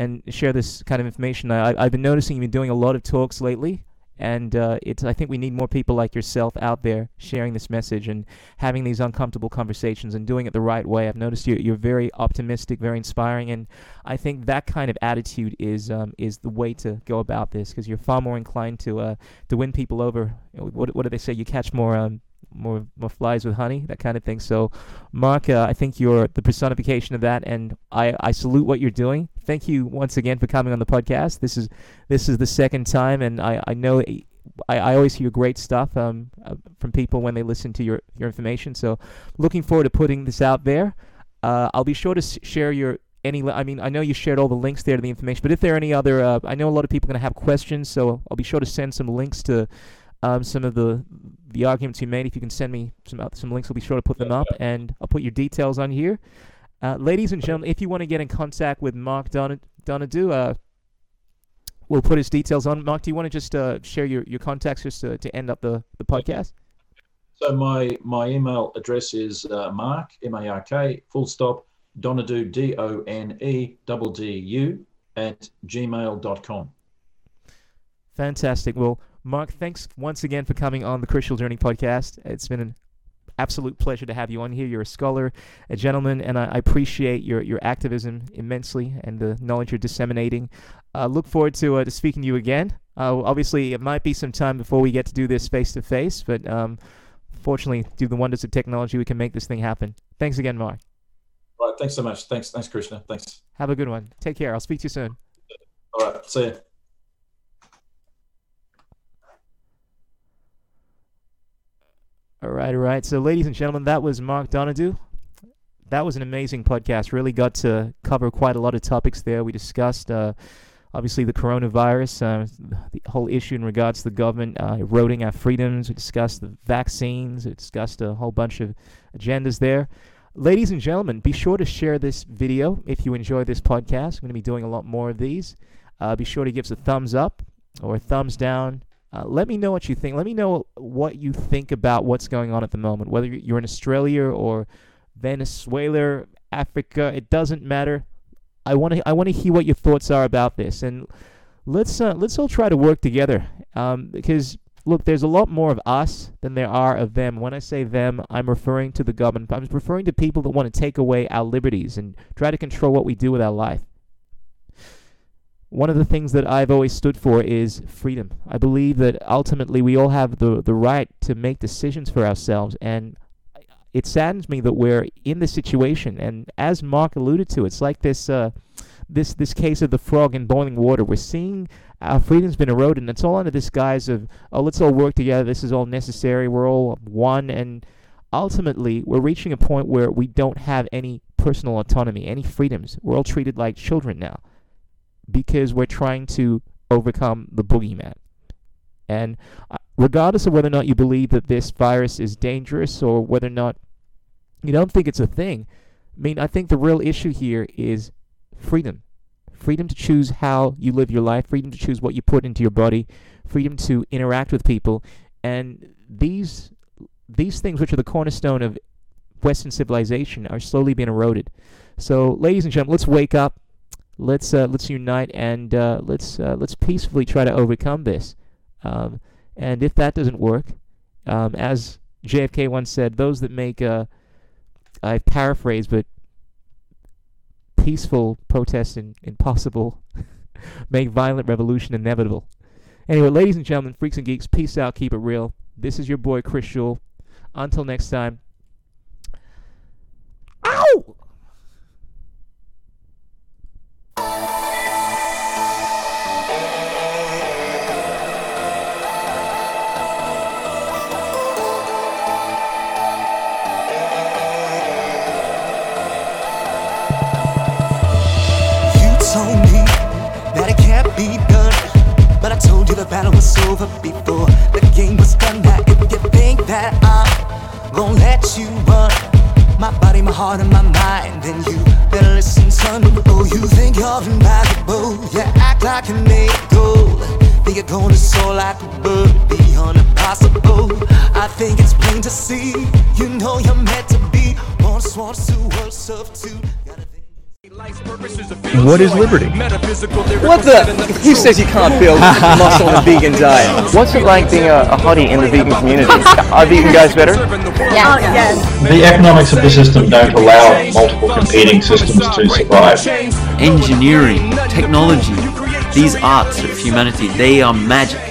and share this kind of information. I, I've been noticing you've been doing a lot of talks lately. And uh, it's, I think we need more people like yourself out there sharing this message and having these uncomfortable conversations and doing it the right way. I've noticed you, you're very optimistic, very inspiring, and I think that kind of attitude is um, is the way to go about this, because you're far more inclined to uh, to win people over. What, what do they say? You catch more... Um, More, more flies with honey, that kind of thing. So, Mark, uh, I think you're the personification of that, and I, I salute what you're doing. Thank you once again for coming on the podcast. This is this is the second time, and I, I know I, I always hear great stuff um, from people when they listen to your, your information. So, looking forward to putting this out there. Uh, I'll be sure to share your any. I mean, I know you shared all the links there to the information, but if there are any other, uh, I know a lot of people are going to have questions, so I'll be sure to send some links to. Um, some of the the arguments you made. If you can send me some some links, I'll be sure to put them up, and I'll put your details on here. Uh, ladies and gentlemen, if you want to get in contact with Mark Doneddu, uh, we'll put his details on. Mark, do you want to just uh, share your, your contacts just to, to end up the, the podcast? So my, my email address is uh, Mark, M A R K, full stop, Doneddu, D O N E D D U, at gmail dot com. Fantastic. Well, Mark, thanks once again for coming on the Krishool Journey podcast. It's been an absolute pleasure to have you on here. You're a scholar, a gentleman, and I, I appreciate your, your activism immensely and the knowledge you're disseminating. I uh, look forward to, uh, to speaking to you again. Uh, obviously, it might be some time before we get to do this face-to-face, but um, fortunately, due to the wonders of technology, we can make this thing happen. Thanks again, Mark. All right, thanks so much. Thanks, thanks, Krishna. Thanks. Have a good one. Take care. I'll speak to you soon. All right, see you. All right, all right. So, ladies and gentlemen, that was Mark Doneddu. That was an amazing podcast. Really got to cover quite a lot of topics there. We discussed, uh, obviously, the coronavirus, uh, the whole issue in regards to the government uh, eroding our freedoms. We discussed the vaccines. We discussed a whole bunch of agendas there. Ladies and gentlemen, be sure to share this video if you enjoy this podcast. I'm going to be doing a lot more of these. Uh, be sure to give us a thumbs up or a thumbs down. Uh, let me know what you think. Let me know what you think about what's going on at the moment, whether you're in Australia or Venezuela, Africa. It doesn't matter. I want to I want to hear what your thoughts are about this, and let's uh, let's all try to work together. Um, because look, there's a lot more of us than there are of them. When I say them, I'm referring to the government. I'm referring to people that want to take away our liberties and try to control what we do with our life. One of the things that I've always stood for is freedom. I believe that ultimately we all have the, the right to make decisions for ourselves, and it saddens me that we're in this situation. And as Mark alluded to, it's like this uh, this this case of the frog in boiling water. We're seeing our freedom's been eroded, and it's all under this guise of, oh, let's all work together, this is all necessary, we're all one, and ultimately we're reaching a point where we don't have any personal autonomy, any freedoms. We're all treated like children now, because we're trying to overcome the boogeyman. And regardless of whether or not you believe that this virus is dangerous or whether or not you don't think it's a thing, I mean, I think the real issue here is freedom. Freedom to choose how you live your life, freedom to choose what you put into your body, freedom to interact with people. And these these things, which are the cornerstone of Western civilization, are slowly being eroded. So, ladies and gentlemen, let's wake up. Let's uh, let's unite and uh, let's uh, let's peacefully try to overcome this. Um, and if that doesn't work, um, as J F K once said, those that make uh, I paraphrase, but peaceful protest in, impossible, make violent revolution inevitable. Anyway, ladies and gentlemen, freaks and geeks, peace out, keep it real. This is your boy Krishool. Until next time. Ow! But I told you the battle was over before the game was done. Now if you think that I'm gon' let you run my body, my heart, and my mind, then you better listen, son. Oh, you think you're invaluable, you act like an eagle, think you're gonna soar like a bird beyond impossible. I think it's plain to see, you know you're meant to be, once, once, two, worlds of two. What is liberty? What the? Who says you can't build muscle on a vegan diet? What's it like being a, a hottie in the vegan community? Are vegan guys better? Yeah. Oh, yes. The economics of the system don't allow multiple competing systems to survive. Engineering, technology, these arts of humanity, they are magic.